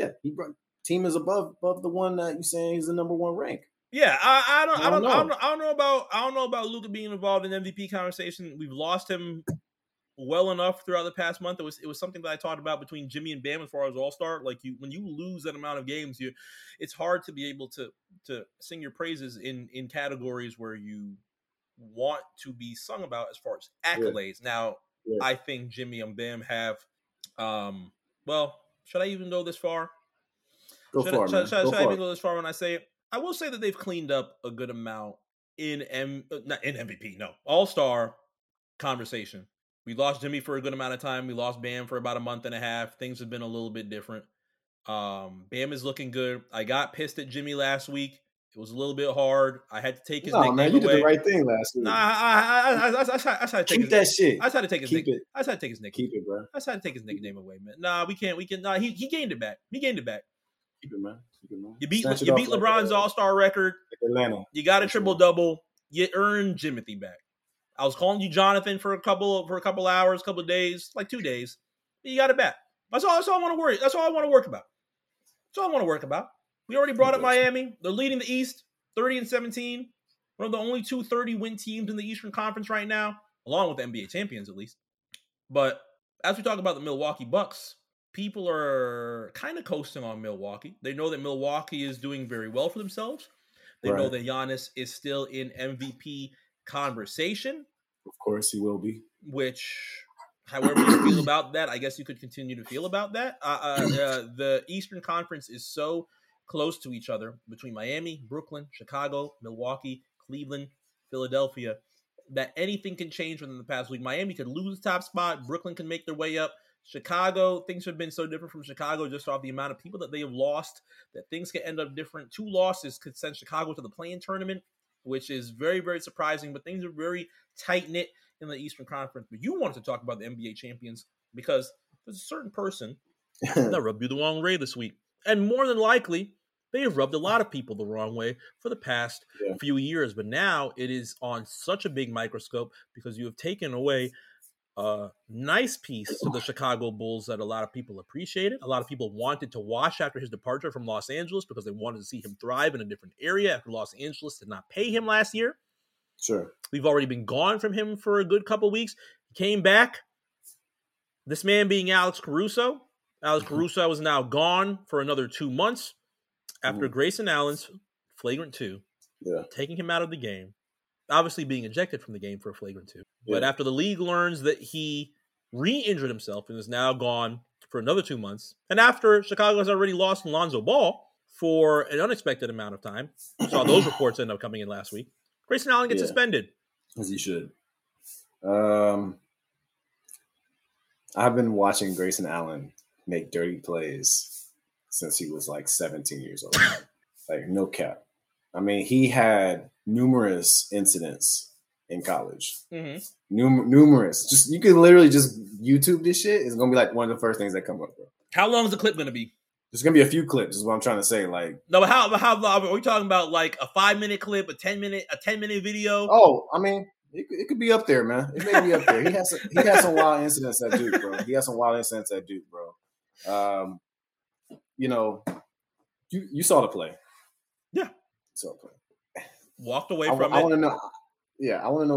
team is above the one that you're saying he's the number one rank. Yeah, I don't know about Luka being involved in MVP conversation. We've lost him well enough throughout the past month. It was something that I talked about between Jimmy and Bam as far as All-Star. Like when you lose that amount of games, it's hard to be able to sing your praises in categories where you want to be sung about as far as accolades. Now, I think Jimmy and Bam have. Should I even go this far? Go this far when I say it? I will say that they've cleaned up a good amount All-Star conversation. We lost Jimmy for a good amount of time. We lost Bam for about a month and a half. Things have been a little bit different. Bam is looking good. I got pissed at Jimmy last week. It was a little bit hard. I had to take his nickname away. You did the right thing last week. Nah, I tried to take his nickname. Keep that shit. I tried to take his nickname. Keep it, bro. I tried to take his nickname away, man. Nah, we can't. Nah, he gained it back. Keep it, man. You beat LeBron's All-Star record. Atlanta. You got a triple-double. You earned Jimothy back. I was calling you Jonathan for a couple of 2 days. You got it back. That's all I want to work about. We already brought up Miami. They're leading the East, 30-17. One of the only two 30-win teams in the Eastern Conference right now, along with the NBA champions at least. But as we talk about the Milwaukee Bucks, people are kind of coasting on Milwaukee. They know that Milwaukee is doing very well for themselves. They know that Giannis is still in MVP conversation. Of course he will be. Which, however you feel about that, I guess you could continue to feel about that. The Eastern Conference is so close to each other between Miami, Brooklyn, Chicago, Milwaukee, Cleveland, Philadelphia, that anything can change within the past week. Miami could lose the top spot. Brooklyn can make their way up. Chicago, things have been so different from Chicago just off the amount of people that they have lost that things could end up different. 2 losses could send Chicago to the play-in tournament, which is very, very surprising, but things are very tight-knit in the Eastern Conference. But you wanted to talk about the NBA champions because there's a certain person that rubbed you the wrong way this week. And more than likely, they have rubbed a lot of people the wrong way for the past few years. But now it is on such a big microscope because you have taken away a nice piece to the Chicago Bulls that a lot of people appreciated. A lot of people wanted to watch after his departure from Los Angeles because they wanted to see him thrive in a different area after Los Angeles did not pay him last year. Sure. We've already been gone from him for a good couple weeks. He came back. This man being Alex Caruso, Alex Caruso was now gone for another 2 months after Grayson Allen's flagrant two, taking him out of the game, obviously being ejected from the game for a flagrant two. Yeah. But after the league learns that he re-injured himself and is now gone for another 2 months, and after Chicago has already lost Lonzo Ball for an unexpected amount of time, saw those reports end up coming in last week, Grayson Allen gets suspended. As he should. I've been watching Grayson Allen make dirty plays since he was like 17 years old. Like, no cap. I mean, he had numerous incidents in college. Mm-hmm. Numerous. Just, you can literally just YouTube this shit. It's going to be like one of the first things that come up, bro. How long is the clip going to be? There's going to be a few clips is what I'm trying to say. Like, no, but how are we talking about? Like a 5-minute clip, a 10-minute video? Oh, I mean, it could be up there, man. It may be up there. He has some wild incidents at Duke, bro. You know, you saw the play. Yeah. Walked away from it. I want to know. Yeah, I want to know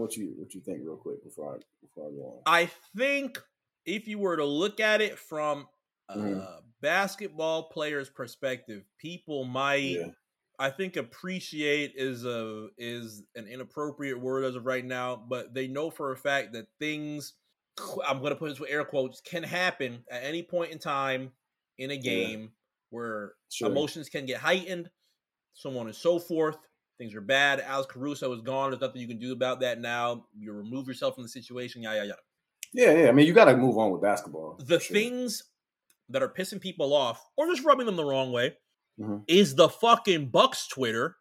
what you think real quick before I go on. I think if you were to look at it from a basketball player's perspective, people might I think appreciate is an inappropriate word as of right now, but they know for a fact that things, I'm going to put this with air quotes, can happen at any point in time in a game where emotions can get heightened, so on and so forth. Things are bad. Alex Caruso is gone. There's nothing you can do about that now. You remove yourself from the situation. Yeah. I mean, you got to move on with basketball. The things that are pissing people off or just rubbing them the wrong way is the fucking Bucks Twitter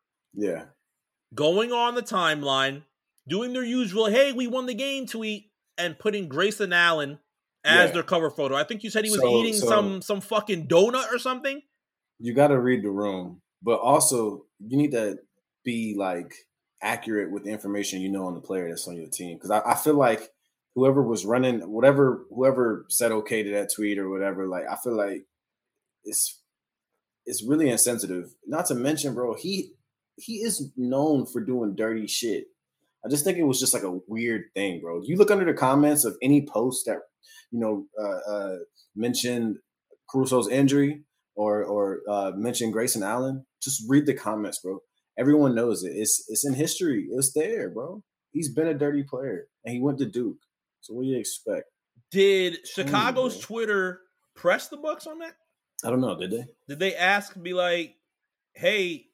going on the timeline, doing their usual, hey, we won the game tweet, and putting Grayson Allen as their cover photo. I think you said he was eating some fucking donut or something. You got to read the room, but also you need to be like accurate with the information you know on the player that's on your team. Because I feel like whoever was running, whoever said okay to that tweet or whatever, like I feel like it's really insensitive. Not to mention, bro, he is known for doing dirty shit. I just think it was just like a weird thing, bro. You look under the comments of any post that mentioned Caruso's injury or mentioned Grayson Allen. Just read the comments, bro. Everyone knows it. It's in history. It's there, bro. He's been a dirty player, and he went to Duke. So what do you expect? Did Chicago's Twitter press the Bucks on that? I don't know. Did they? Did they ask, be like, hey,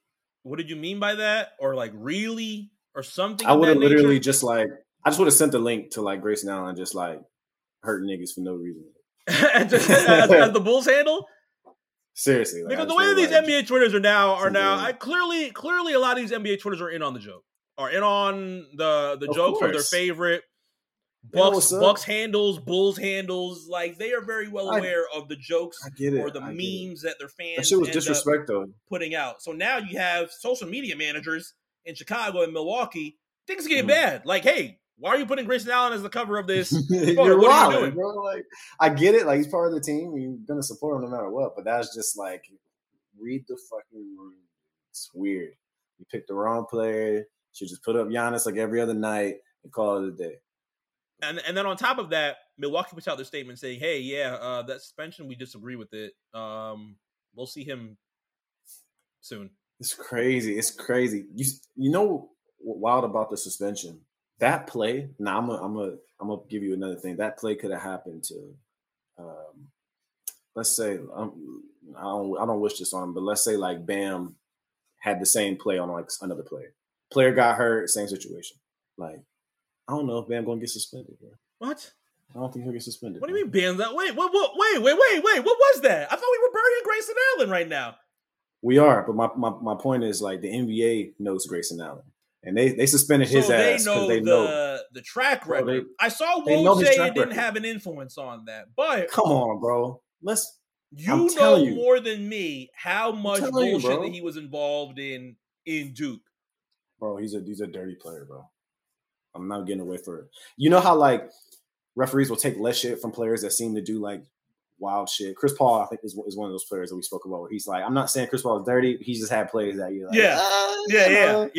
what did you mean by that? Or like, really? Or something? I would have literally just like, I just would have sent the link to like Grayson Allen, just like hurt niggas for no reason. as the Bulls handle? Seriously. Like, because the way that these NBA Twitters are now, clearly a lot of these NBA Twitters are in on the joke. Are in on the jokes or their favorite Bucks handles, Bulls handles. Like, they are very well aware of the jokes or the memes that their fans that shit was disrespect, though. Putting out. So now you have social media managers in Chicago and Milwaukee. Things get bad. Like, hey, why are you putting Grayson Allen as the cover of this? You're wild, are you doing? Bro. Like, I get it. Like, he's part of the team. You're going to support him no matter what. But that's just like, read the fucking room. It's weird. You picked the wrong player. She just put up Giannis like every other night and call it a day. And then on top of that, Milwaukee puts out their statement saying, hey, that suspension, we disagree with it. We'll see him soon. It's crazy. You know what's wild about the suspension? That play, I'm gonna give you another thing. That play could have happened to, let's say, I don't wish this on him, but let's say like Bam had the same play on like another player. Player got hurt, same situation. Like, I don't know if Bam gonna get suspended, bro. What? I don't think he'll get suspended. What do you mean Bam's out? Wait, what was that? I thought we were burying Grayson Allen right now. We are, but my point is like the NBA knows Grayson Allen. And they suspended his ass because they know the track record. Bro, I saw Woj say it didn't have an influence on that, but come on, bro. You know more than me how much bullshit that he was involved in Duke. Bro, he's a dirty player, bro. I'm not getting away for it. You know how like referees will take less shit from players that seem to do like wild shit. Chris Paul, I think, is one of those players that we spoke about where he's like, I'm not saying Chris Paul is dirty. He just had plays that you're like, yeah.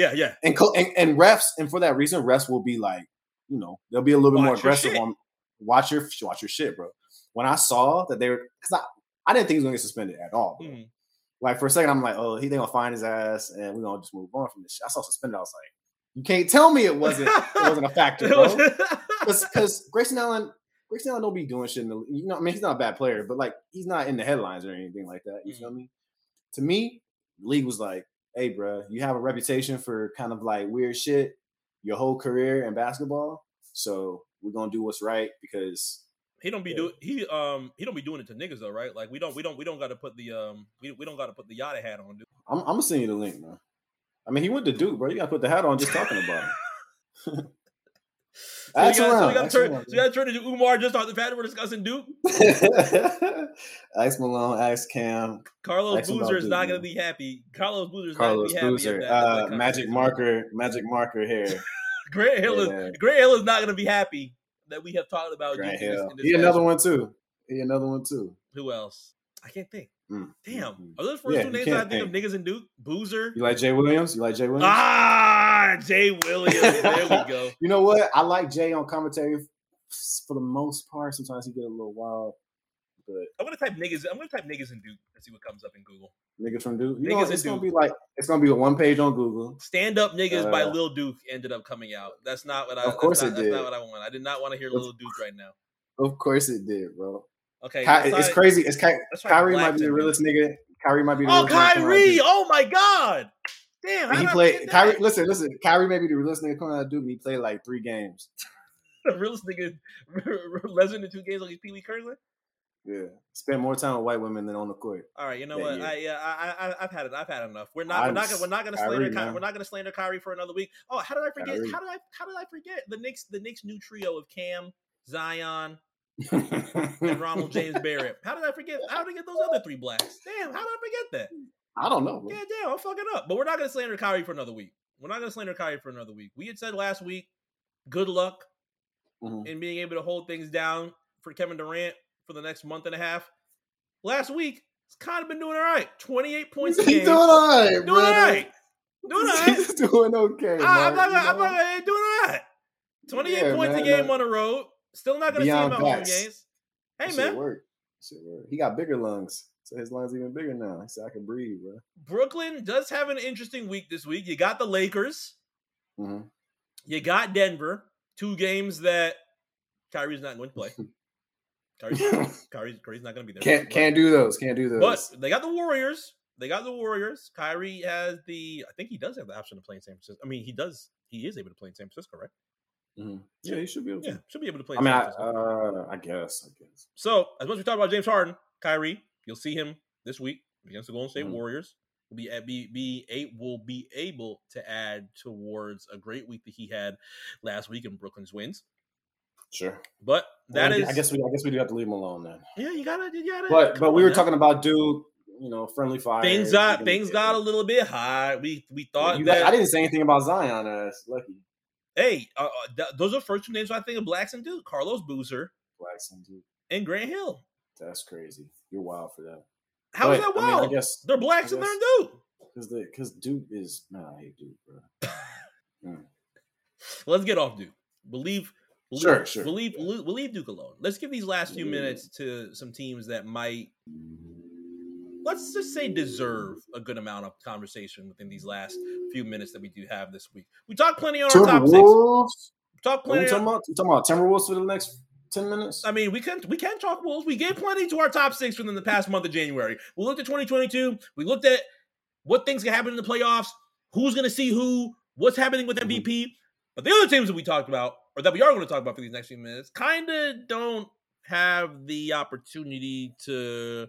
And refs, and for that reason, refs will be like, you know, they'll be a little bit more aggressive on watch your shit, bro. When I saw that they were, because I didn't think he was going to get suspended at all. Bro. Mm. Like, for a second, I'm like, oh, he going to find his ass, and we're going to just move on from this shit. I saw suspended. I was like, you can't tell me it wasn't a factor, bro. Because Grayson Allen don't be doing shit in the, you know, I mean, he's not a bad player, but, like, he's not in the headlines or anything like that. You know what I mean? To me, the league was like, hey, bro, you have a reputation for kind of, like, weird shit your whole career in basketball, so we're going to do what's right because – He don't be doing it to niggas though, right? Like we don't got to put the Yada hat on, dude. I'm gonna send you the link, man. I mean, he went to Duke, bro. You gotta put the hat on just talking about him. So you gotta turn to Umar just off the fact that we're discussing Duke. Ask Malone, ask Cam. Carlos Boozer is not gonna be happy. Carlos Boozer. Magic marker here. Grant Hill is not gonna be happy. That we have talked about. He another one too. Who else? I can't think. Mm. Damn. Are those first two names that I think of niggas in Duke? Boozer. You like Jay Williams? Ah, Jay Williams. There we go. You know what? I like Jay on commentary for the most part. Sometimes he get a little wild. But I'm gonna type niggas in Duke and see what comes up in Google. Niggas from Duke. It's gonna be a one page on Google. Stand Up Niggas by Lil Duke ended up coming out. That's not what I want. I did not want to hear Lil Duke right now. Of course it did, bro. Okay, it's crazy. Kyrie might be the realest nigga. Kyrie! Oh my god! Damn! Kyrie may be the realest nigga coming out of Duke, and he played like 3 games. The realest nigga, less than 2 games, like he's Pee Wee Curlin. Yeah, spend more time with white women than on the court. All right, you know what? I've had enough. We're not gonna slander Kyrie for another week. Oh, how did I forget? Kyrie. How did I forget the Knicks new trio of Cam, Zion, and Ronald James Barrett? How did I get those other 3 blacks? Damn, how did I forget that? I don't know. Bro. Yeah, damn, I'm fucking up. But we're not gonna slander Kyrie for another week. We had said last week, good luck in being able to hold things down for Kevin Durant. For the next month and a half. Last week, it's kind of been doing all right. 28 points a game. Doing all right. He's doing okay. I'm not doing all right. 28 points a game on the road. Still not going to see him out home games. Hey, that man. Shit work. He got bigger lungs. So his lungs even bigger now. So I can breathe, bro. Brooklyn does have an interesting week this week. You got the Lakers. Mm-hmm. You got Denver. 2 games that Kyrie's not going to play. Kyrie's not going to be there. Can't do those. But they got the Warriors. Kyrie has I think he does have the option to play in San Francisco. I mean, he is able to play in San Francisco, right? Mm-hmm. Yeah, he should be able to. Yeah, should be able to play in San Francisco. I guess. So, as much as we talk about James Harden, Kyrie, you'll see him this week against the Golden State Warriors. Will be able to add towards a great week that he had last week in Brooklyn's wins. Sure, but I guess we do have to leave him alone then. Yeah, you gotta. But we were talking about dude, you know, friendly fire. Things got a little bit high. We thought that I didn't say anything about Zion. Lucky. Hey, those are the first 2 names I think of blacks and dude. Carlos Boozer, blacks and dude, and Grant Hill. That's crazy. You're wild for that. How is that wild? I mean, I guess they're blacks and they're dude. Because dude is I hate dude, bro. Let's get off dude. We'll leave Duke alone. Let's give these last few minutes to some teams that might, let's just say, deserve a good amount of conversation within these last few minutes that we do have this week. We talked plenty on our top 6. We're talking about Timberwolves for the next 10 minutes? I mean, we can talk Wolves. We gave plenty to our top 6 within the past month of January. We looked at 2022. We looked at what things can happen in the playoffs, who's going to see who, what's happening with MVP. But the other teams that we talked about, or that we are going to talk about for these next few minutes, kind of don't have the opportunity to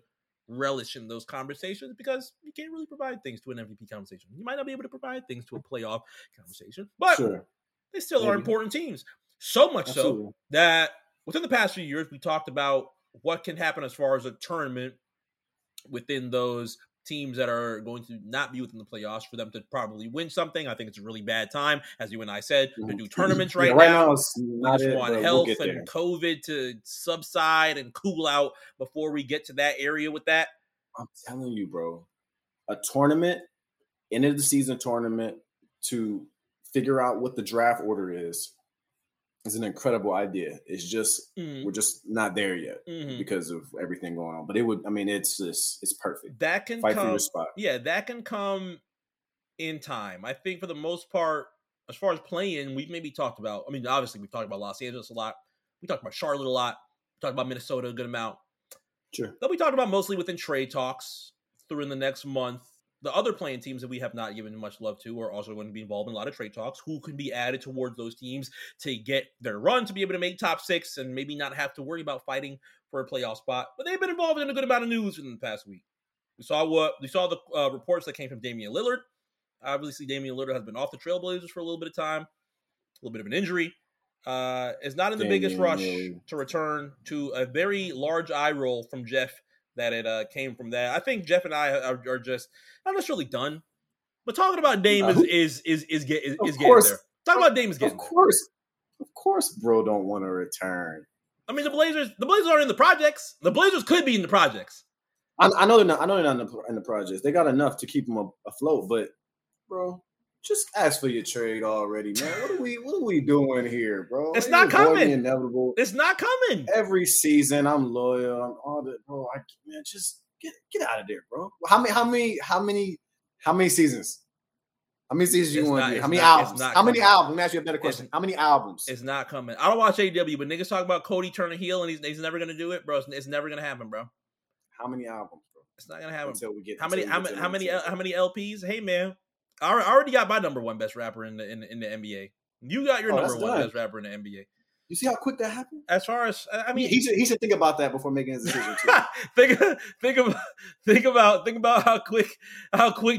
relish in those conversations because you can't really provide things to an MVP conversation. You might not be able to provide things to a playoff conversation, but they still are important teams. So much so that within the past few years, we talked about what can happen as far as a tournament within those teams that are going to not be within the playoffs for them to probably win something. I think it's a really bad time, as you and I said, to do tournaments right now. We just want health and COVID to subside and cool out before we get to that area with that. I'm telling you, bro, a tournament, end of the season tournament to figure out what the draft order is It's an incredible idea. It's just we're just not there yet because of everything going on. But it would, I mean, it's just, it's perfect. That can fight come, for your spot. Yeah, that can come in time. I think for the most part, as far as playing, we've maybe talked about. I mean, obviously, we've talked about Los Angeles a lot. We talked about Charlotte a lot. We talked about Minnesota a good amount. Sure. They'll be talked about mostly within trade talks through in the next month. The other playing teams that we have not given much love to are also going to be involved in a lot of trade talks. Who can be added towards those teams to get their run to be able to make top six and maybe not have to worry about fighting for a playoff spot? But they've been involved in a good amount of news in the past week. We saw the reports that came from Damian Lillard. Obviously, Damian Lillard has been off the Trailblazers for a little bit of time, a little bit of an injury. Is not in the biggest rush to return to a very large eye roll from Jeff. That it came from that. I think Jeff and I are just not necessarily done, but talking about Dame is getting there. Talking about Dame is getting there. Of course, bro, don't want to return. I mean, the Blazers aren't in the projects. The Blazers could be in the projects. I know they're not in the projects. They got enough to keep them afloat, but bro, just ask for your trade already, man. What are we doing here, bro? It's not coming. Inevitable. It's not coming. Every season, I'm loyal. I'm all that, bro. Man, just get out of there, bro. How many seasons? How many seasons you want to do? How many albums? How many albums? Let me ask you a better question. How many albums? It's not coming. I don't watch AEW, but niggas talk about Cody turning heel, and he's never gonna do it, bro. It's never gonna happen, bro. How many albums, bro? It's not gonna happen until we get. How many LPs? Hey, man. I already got my number one best rapper in the NBA. You got your number one best rapper in the NBA. You see how quick that happened? As far as I mean, he should think about that before making his decision too. think about how quick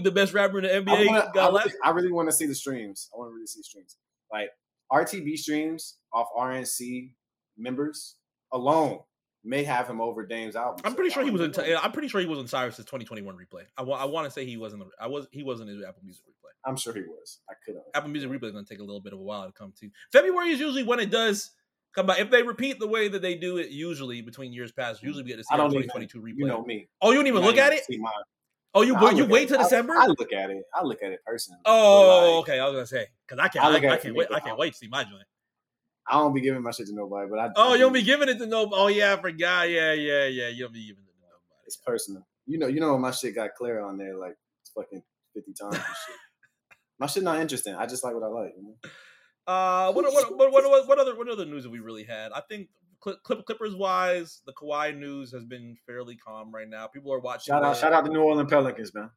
the best rapper in the NBA got left. I really want to see the streams. I want to really see streams. Like RTB streams off RNC members alone may have him over Dame's album. I'm pretty sure he was in Cyrus's 2021 replay. I want to say he wasn't. He wasn't in Apple Music replay. I'm sure he was. I could have. Apple Music replay is going to take a little bit of a while to come to. February is usually when it does come by. If they repeat the way that they do it, usually between years past, usually we get to see our 2022 replay. You know me. Oh, you didn't even look at it. You wait till December. I look at it. I look at it personally. Oh, okay. I was gonna say because I can't wait to see my joint. I don't be giving my shit to nobody, but I. Oh, you don't be giving it to nobody. Oh yeah, I forgot. Yeah. You don't be giving it to nobody. It's personal. You know, my shit got clear on there like fucking 50 times. And shit. My shit not interesting. I just like what I like. You know? What other news have we really had? I think Clippers wise, the Kawhi news has been fairly calm right now. People are watching. Shout out to New Orleans Pelicans, man.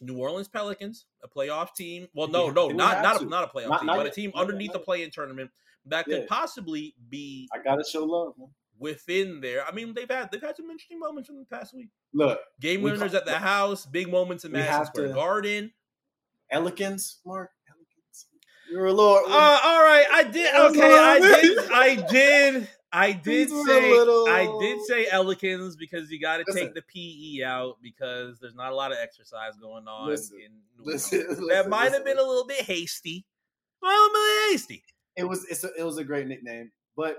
New Orleans Pelicans, a playoff team. Well, not a playoff team, but a team underneath the play-in tournament. That could possibly be. I gotta show love, man. Within there. I mean, they've had some interesting moments in the past week. Look, game winners at the house, big moments in Madison Square Garden. Pelicans, Mark. Pelicans. You're a little. All right, I did. Okay, I did say Pelicans because you got to take the PE out because there's not a lot of exercise going on. That might have been a little bit hasty. It was a great nickname, but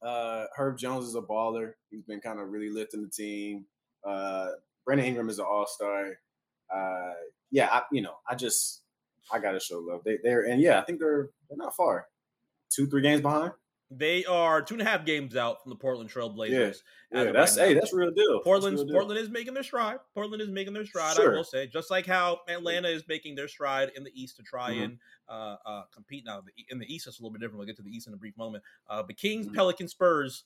Herb Jones is a baller. He's been kind of really lifting the team. Brandon Ingram is an all-star. I gotta show love. I think they're not far. 2-3 games behind. They are 2.5 games out from the Portland Trail Blazers. Yeah, that's real deal. Portland is making their stride. Portland is making their stride. Sure. I will say, just like how Atlanta is making their stride in the East to try and compete. Now in the East, it's a little bit different. We'll get to the East in a brief moment. But Kings, Pelicans, Spurs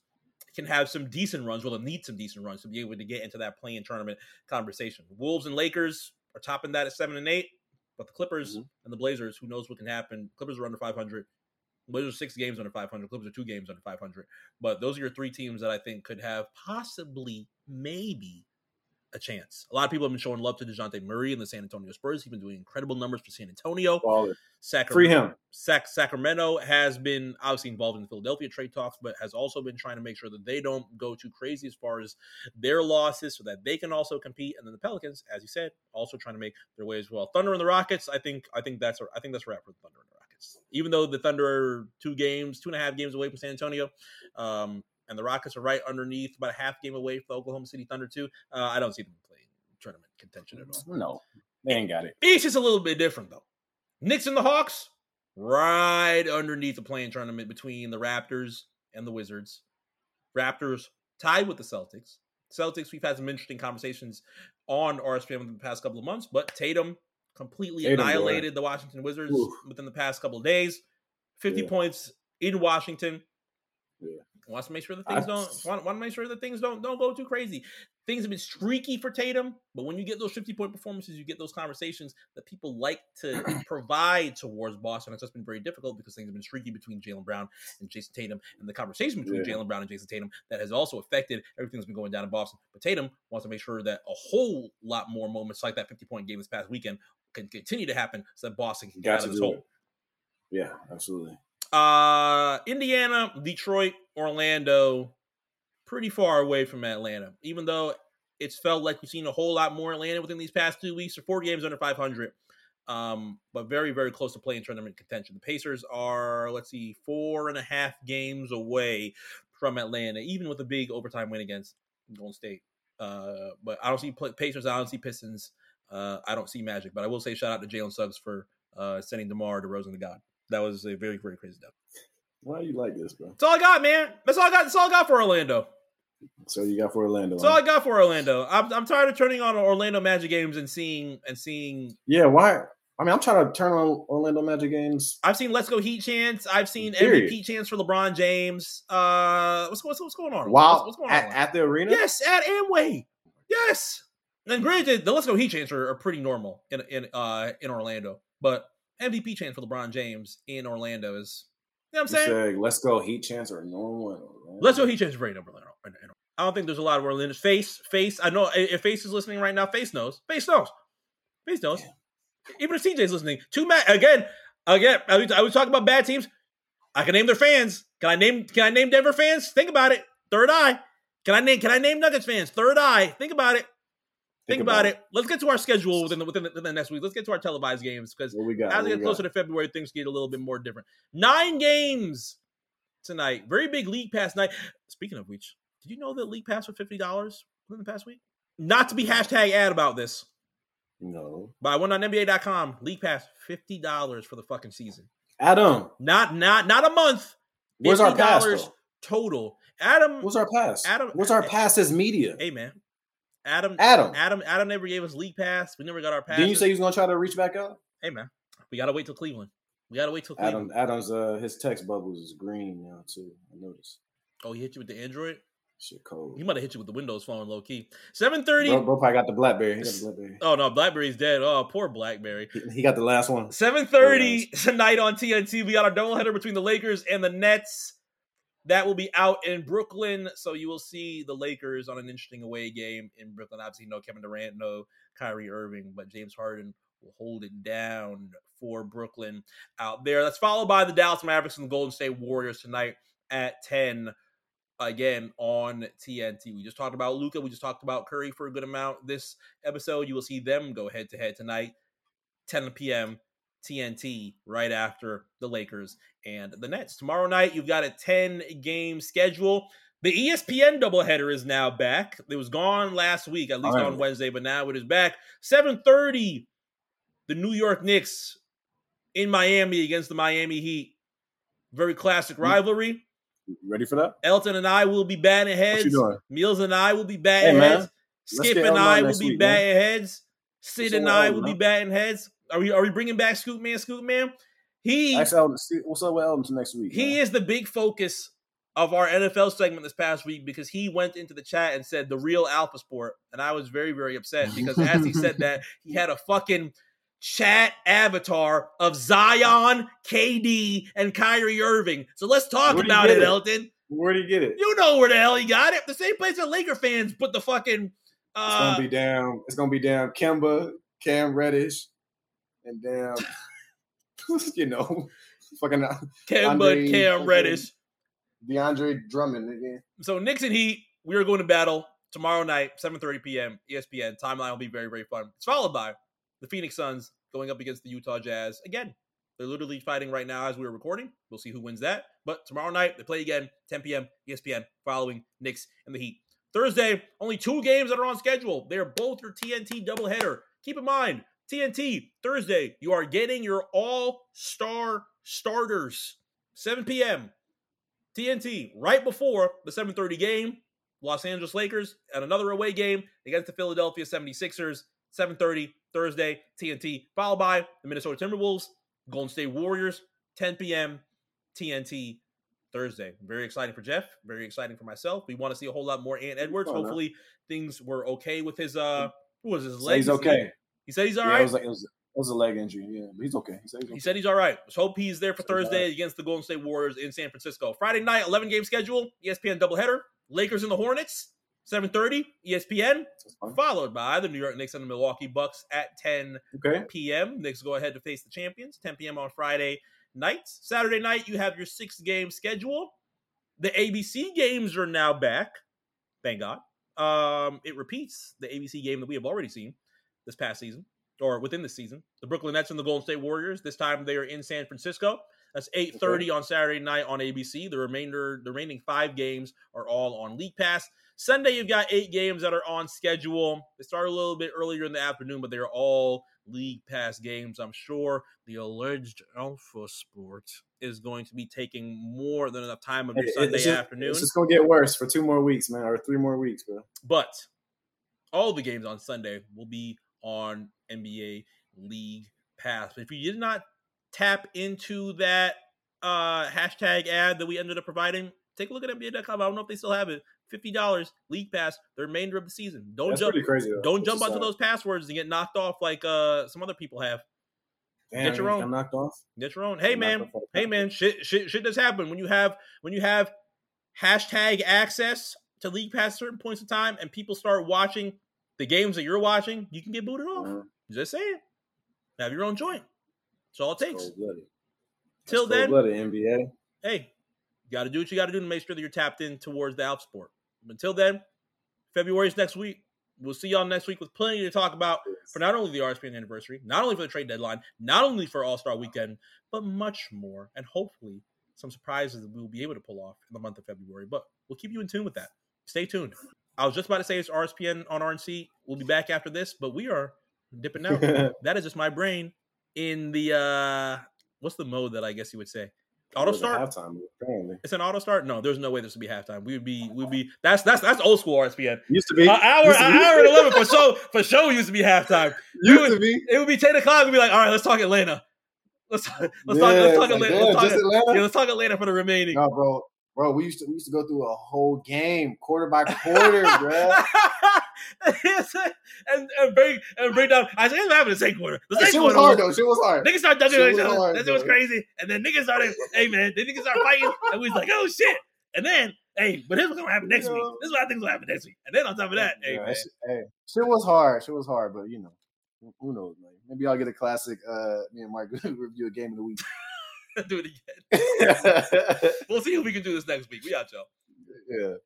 can have some decent runs. Well, they'll need some decent runs to be able to get into that play-in tournament conversation. Wolves and Lakers are topping that at 7 and 8, but the Clippers and the Blazers, who knows what can happen? Clippers are under 500. Blazers are 6 games under 500. Clippers are 2 games under 500. But those are your 3 teams that I think could have possibly, maybe, a chance. A lot of people have been showing love to DeJounte Murray and the San Antonio Spurs. He's been doing incredible numbers for San Antonio. Sacramento has been obviously involved in the Philadelphia trade talks, but has also been trying to make sure that they don't go too crazy as far as their losses so that they can also compete. And then the Pelicans, as you said, also trying to make their way as well. Thunder and the Rockets, I think that's a wrap for the Thunder and the Rockets. Even though the Thunder are 2.5 games away from San Antonio, and the Rockets are right underneath, about a half game away from the Oklahoma City Thunder, too. I don't see them playing tournament contention at all. No, they ain't got it. East is a little bit different, though. Knicks and the Hawks, right underneath the play-in tournament between the Raptors and the Wizards. Raptors tied with the Celtics. Celtics, we've had some interesting conversations on RSPN within the past couple of months, but Tatum completely annihilated the Washington Wizards within the past couple of days. 50 points in Washington. Yeah. Wants to make sure that things don't go too crazy. Things have been streaky for Tatum, but when you get those 50-point performances, you get those conversations that people like to provide towards Boston. It's just been very difficult because things have been streaky between Jaylen Brown and Jason Tatum, and the conversation between Jaylen Brown and Jason Tatum that has also affected everything that's been going down in Boston. But Tatum wants to make sure that a whole lot more moments like that 50-point game this past weekend can continue to happen so that Boston can get out of this hole. Yeah, absolutely. Indiana, Detroit, Orlando, pretty far away from Atlanta, even though it's felt like we've seen a whole lot more Atlanta within these past 2 weeks, or 4 games under 500, but very, very close to play in tournament contention. The Pacers are, 4.5 games away from Atlanta, even with a big overtime win against Golden State. But I don't see Pacers, I don't see Pistons, I don't see Magic, but I will say shout out to Jalen Suggs for sending DeMar DeRozan to God. That was a very, very crazy stuff. Why do you like this, bro? That's all I got, man. That's all I got for Orlando. So you got for Orlando. That's all I got for Orlando. I'm tired of turning on Orlando Magic games and seeing. Yeah, why? I mean, I'm trying to turn on Orlando Magic games. I've seen Let's Go Heat chants. I've seen MVP chants for LeBron James. What's going on? Wow, what's going on at the arena? Yes, at Amway. Yes, and granted, the Let's Go Heat chants are pretty normal in Orlando, but. MVP chant for LeBron James in Orlando is, you know what I'm saying? Let's go Heat chants are normal. Let's go Heat chants are very normal. I don't think there's a lot of Orlando. Face. I know if Face is listening right now, Face knows. Yeah. Even if CJ's listening, again. I was talking about bad teams. I can name their fans. Can I name Denver fans? Think about it. Third eye. Can I name Nuggets fans? Third eye. Think about it. Think about it. Let's get to our schedule within the next week. Let's get to our televised games because as we get closer to February, things get a little bit more different. 9 games tonight. Very big League Pass night. Speaking of which, did you know that League Pass was $50 within the past week? Not to be hashtag ad about this. No. But I went on NBA.com. League Pass, $50 for the fucking season. Adam. Not a month. Where's our pass, though? Total. Adam. What's our pass? Adam. What's our pass as media? Hey, man. Adam never gave us league pass. We never got our pass. Didn't you say you was gonna try to reach back out? Hey man, we gotta wait till Cleveland. Adam's his text bubbles is green now too. I noticed. Oh, he hit you with the Android? Shit cold. He might have hit you with the Windows phone low key. 7:30. Bro probably got the BlackBerry. Oh no, BlackBerry's dead. Oh, poor BlackBerry. He got the last one. 7:30 tonight on TNT. We got our doubleheader between the Lakers and the Nets. That will be out in Brooklyn, so you will see the Lakers on an interesting away game in Brooklyn. Obviously, no Kevin Durant, no Kyrie Irving, but James Harden will hold it down for Brooklyn out there. That's followed by the Dallas Mavericks and the Golden State Warriors tonight at 10, again, on TNT. We just talked about Luka. We just talked about Curry for a good amount this episode. You will see them go head-to-head tonight, 10 p.m., TNT right after the Lakers and the Nets. Tomorrow night, you've got a 10-game schedule. The ESPN doubleheader is now back. It was gone last week, at least on Wednesday, but now it is back. 7:30, the New York Knicks in Miami against the Miami Heat. Very classic rivalry. You ready for that? Elton and I will be batting heads. What you doing? Mills and I will be batting heads. Skip and I will be batting heads. Sid and I will be batting heads. Are we bringing back Scoot Man? What's up with Elton next week? He is the big focus of our NFL segment this past week because he went into the chat and said the real Alpha Sport, and I was very, very upset because as he said that, he had a fucking chat avatar of Zion, KD, and Kyrie Irving. So let's talk about it, Elton. Where'd he get it? You know where the hell he got it. The same place that Laker fans put the fucking... It's going to be down Kemba, Cam Reddish, and damn, fucking Cam Reddish, DeAndre Drummond again. So Knicks and Heat, we are going to battle tomorrow night, 7:30 p.m. ESPN. Timeline will be very, very fun. It's followed by the Phoenix Suns going up against the Utah Jazz again. They're literally fighting right now as we are recording. We'll see who wins that. But tomorrow night they play again, 10 p.m. ESPN. Following Knicks and the Heat. Thursday, only 2 games that are on schedule. They are both your TNT doubleheader. Keep in mind. TNT, Thursday, you are getting your all-star starters, 7 p.m., TNT, right before the 7:30 game, Los Angeles Lakers, and another away game against the Philadelphia 76ers, 7:30 Thursday, TNT, followed by the Minnesota Timberwolves, Golden State Warriors, 10 p.m., TNT Thursday. Very exciting for Jeff. Very exciting for myself. We want to see a whole lot more Ant Edwards. Oh, hopefully things were okay with his leg? He's okay. He said he's all right. It was a leg injury. Yeah, but he's okay. He said he's all right. Let's hope he's there for Thursday against the Golden State Warriors in San Francisco. Friday night, 11-game schedule, ESPN doubleheader. Lakers and the Hornets, 7:30, ESPN, followed by the New York Knicks and the Milwaukee Bucks at 10 p.m. Knicks go ahead to face the champions, 10 p.m. on Friday night. Saturday night, you have your 6-game schedule. The ABC games are now back, thank God. It repeats the ABC game that we have already seen this past season, or within the season. The Brooklyn Nets and the Golden State Warriors, this time they are in San Francisco. That's 8:30 on Saturday night on ABC. The remaining 5 games are all on League Pass. Sunday, you've got 8 games that are on schedule. They start a little bit earlier in the afternoon, but they're all League Pass games. I'm sure the alleged Alpha Sports is going to be taking more than enough time of your afternoon. It's just going to get worse for 2 more weeks, man, or 3 more weeks, bro. But all the games on Sunday will be on NBA League Pass. But if you did not tap into that hashtag ad that we ended up providing, take a look at NBA.com. I don't know if they still have it. $50 League Pass the remainder of the season. Don't jump onto those passwords and get knocked off like some other people have. Damn, get your own. I'm knocked off. Get your own. Hey man, shit does happen when you have hashtag access to League Pass at certain points in time and people start watching the games that you're watching, you can get booted off. Mm-hmm. Just saying. Have your own joint. That's all it takes. Till then, NBA. Hey, you got to do what you got to do to make sure that you're tapped in towards the Alpha Sport. Until then, February's next week. We'll see y'all next week with plenty to talk about for not only the RSPN anniversary, not only for the trade deadline, not only for All-Star Weekend, but much more, and hopefully some surprises that we'll be able to pull off in the month of February. But we'll keep you in tune with that. Stay tuned. I was just about to say it's RSPN on RNC. We'll be back after this, but we are dipping out. That is just my brain. In the what's the mode that I guess you would say? Auto start. Halftime, apparently. It's an auto start. No, there's no way this would be halftime. We would be. That's old school RSPN. Used to be hour and 11 for show used to be halftime. It would be 10:00. We'd be like, all right, let's talk Atlanta. Let's talk Atlanta for the remaining. No, bro, we used to go through a whole game, quarter by quarter, bro. and break down. I said, what happened to the second quarter? The second quarter was hard, though. She was hard. Niggas started dunking on each other. That shit was crazy. And then niggas started, hey, man, the niggas started fighting. And we was like, oh, shit. And then, hey, but this was going to happen next week. This is what I think is going to happen next week. And then on top of that, hey, man. Shit was hard. Shit was hard, but, you know, who knows, man. Maybe I'll get a classic, me and Mike review a game of the week. Do it again. We'll see if we can do this next week. We out, y'all. Yeah.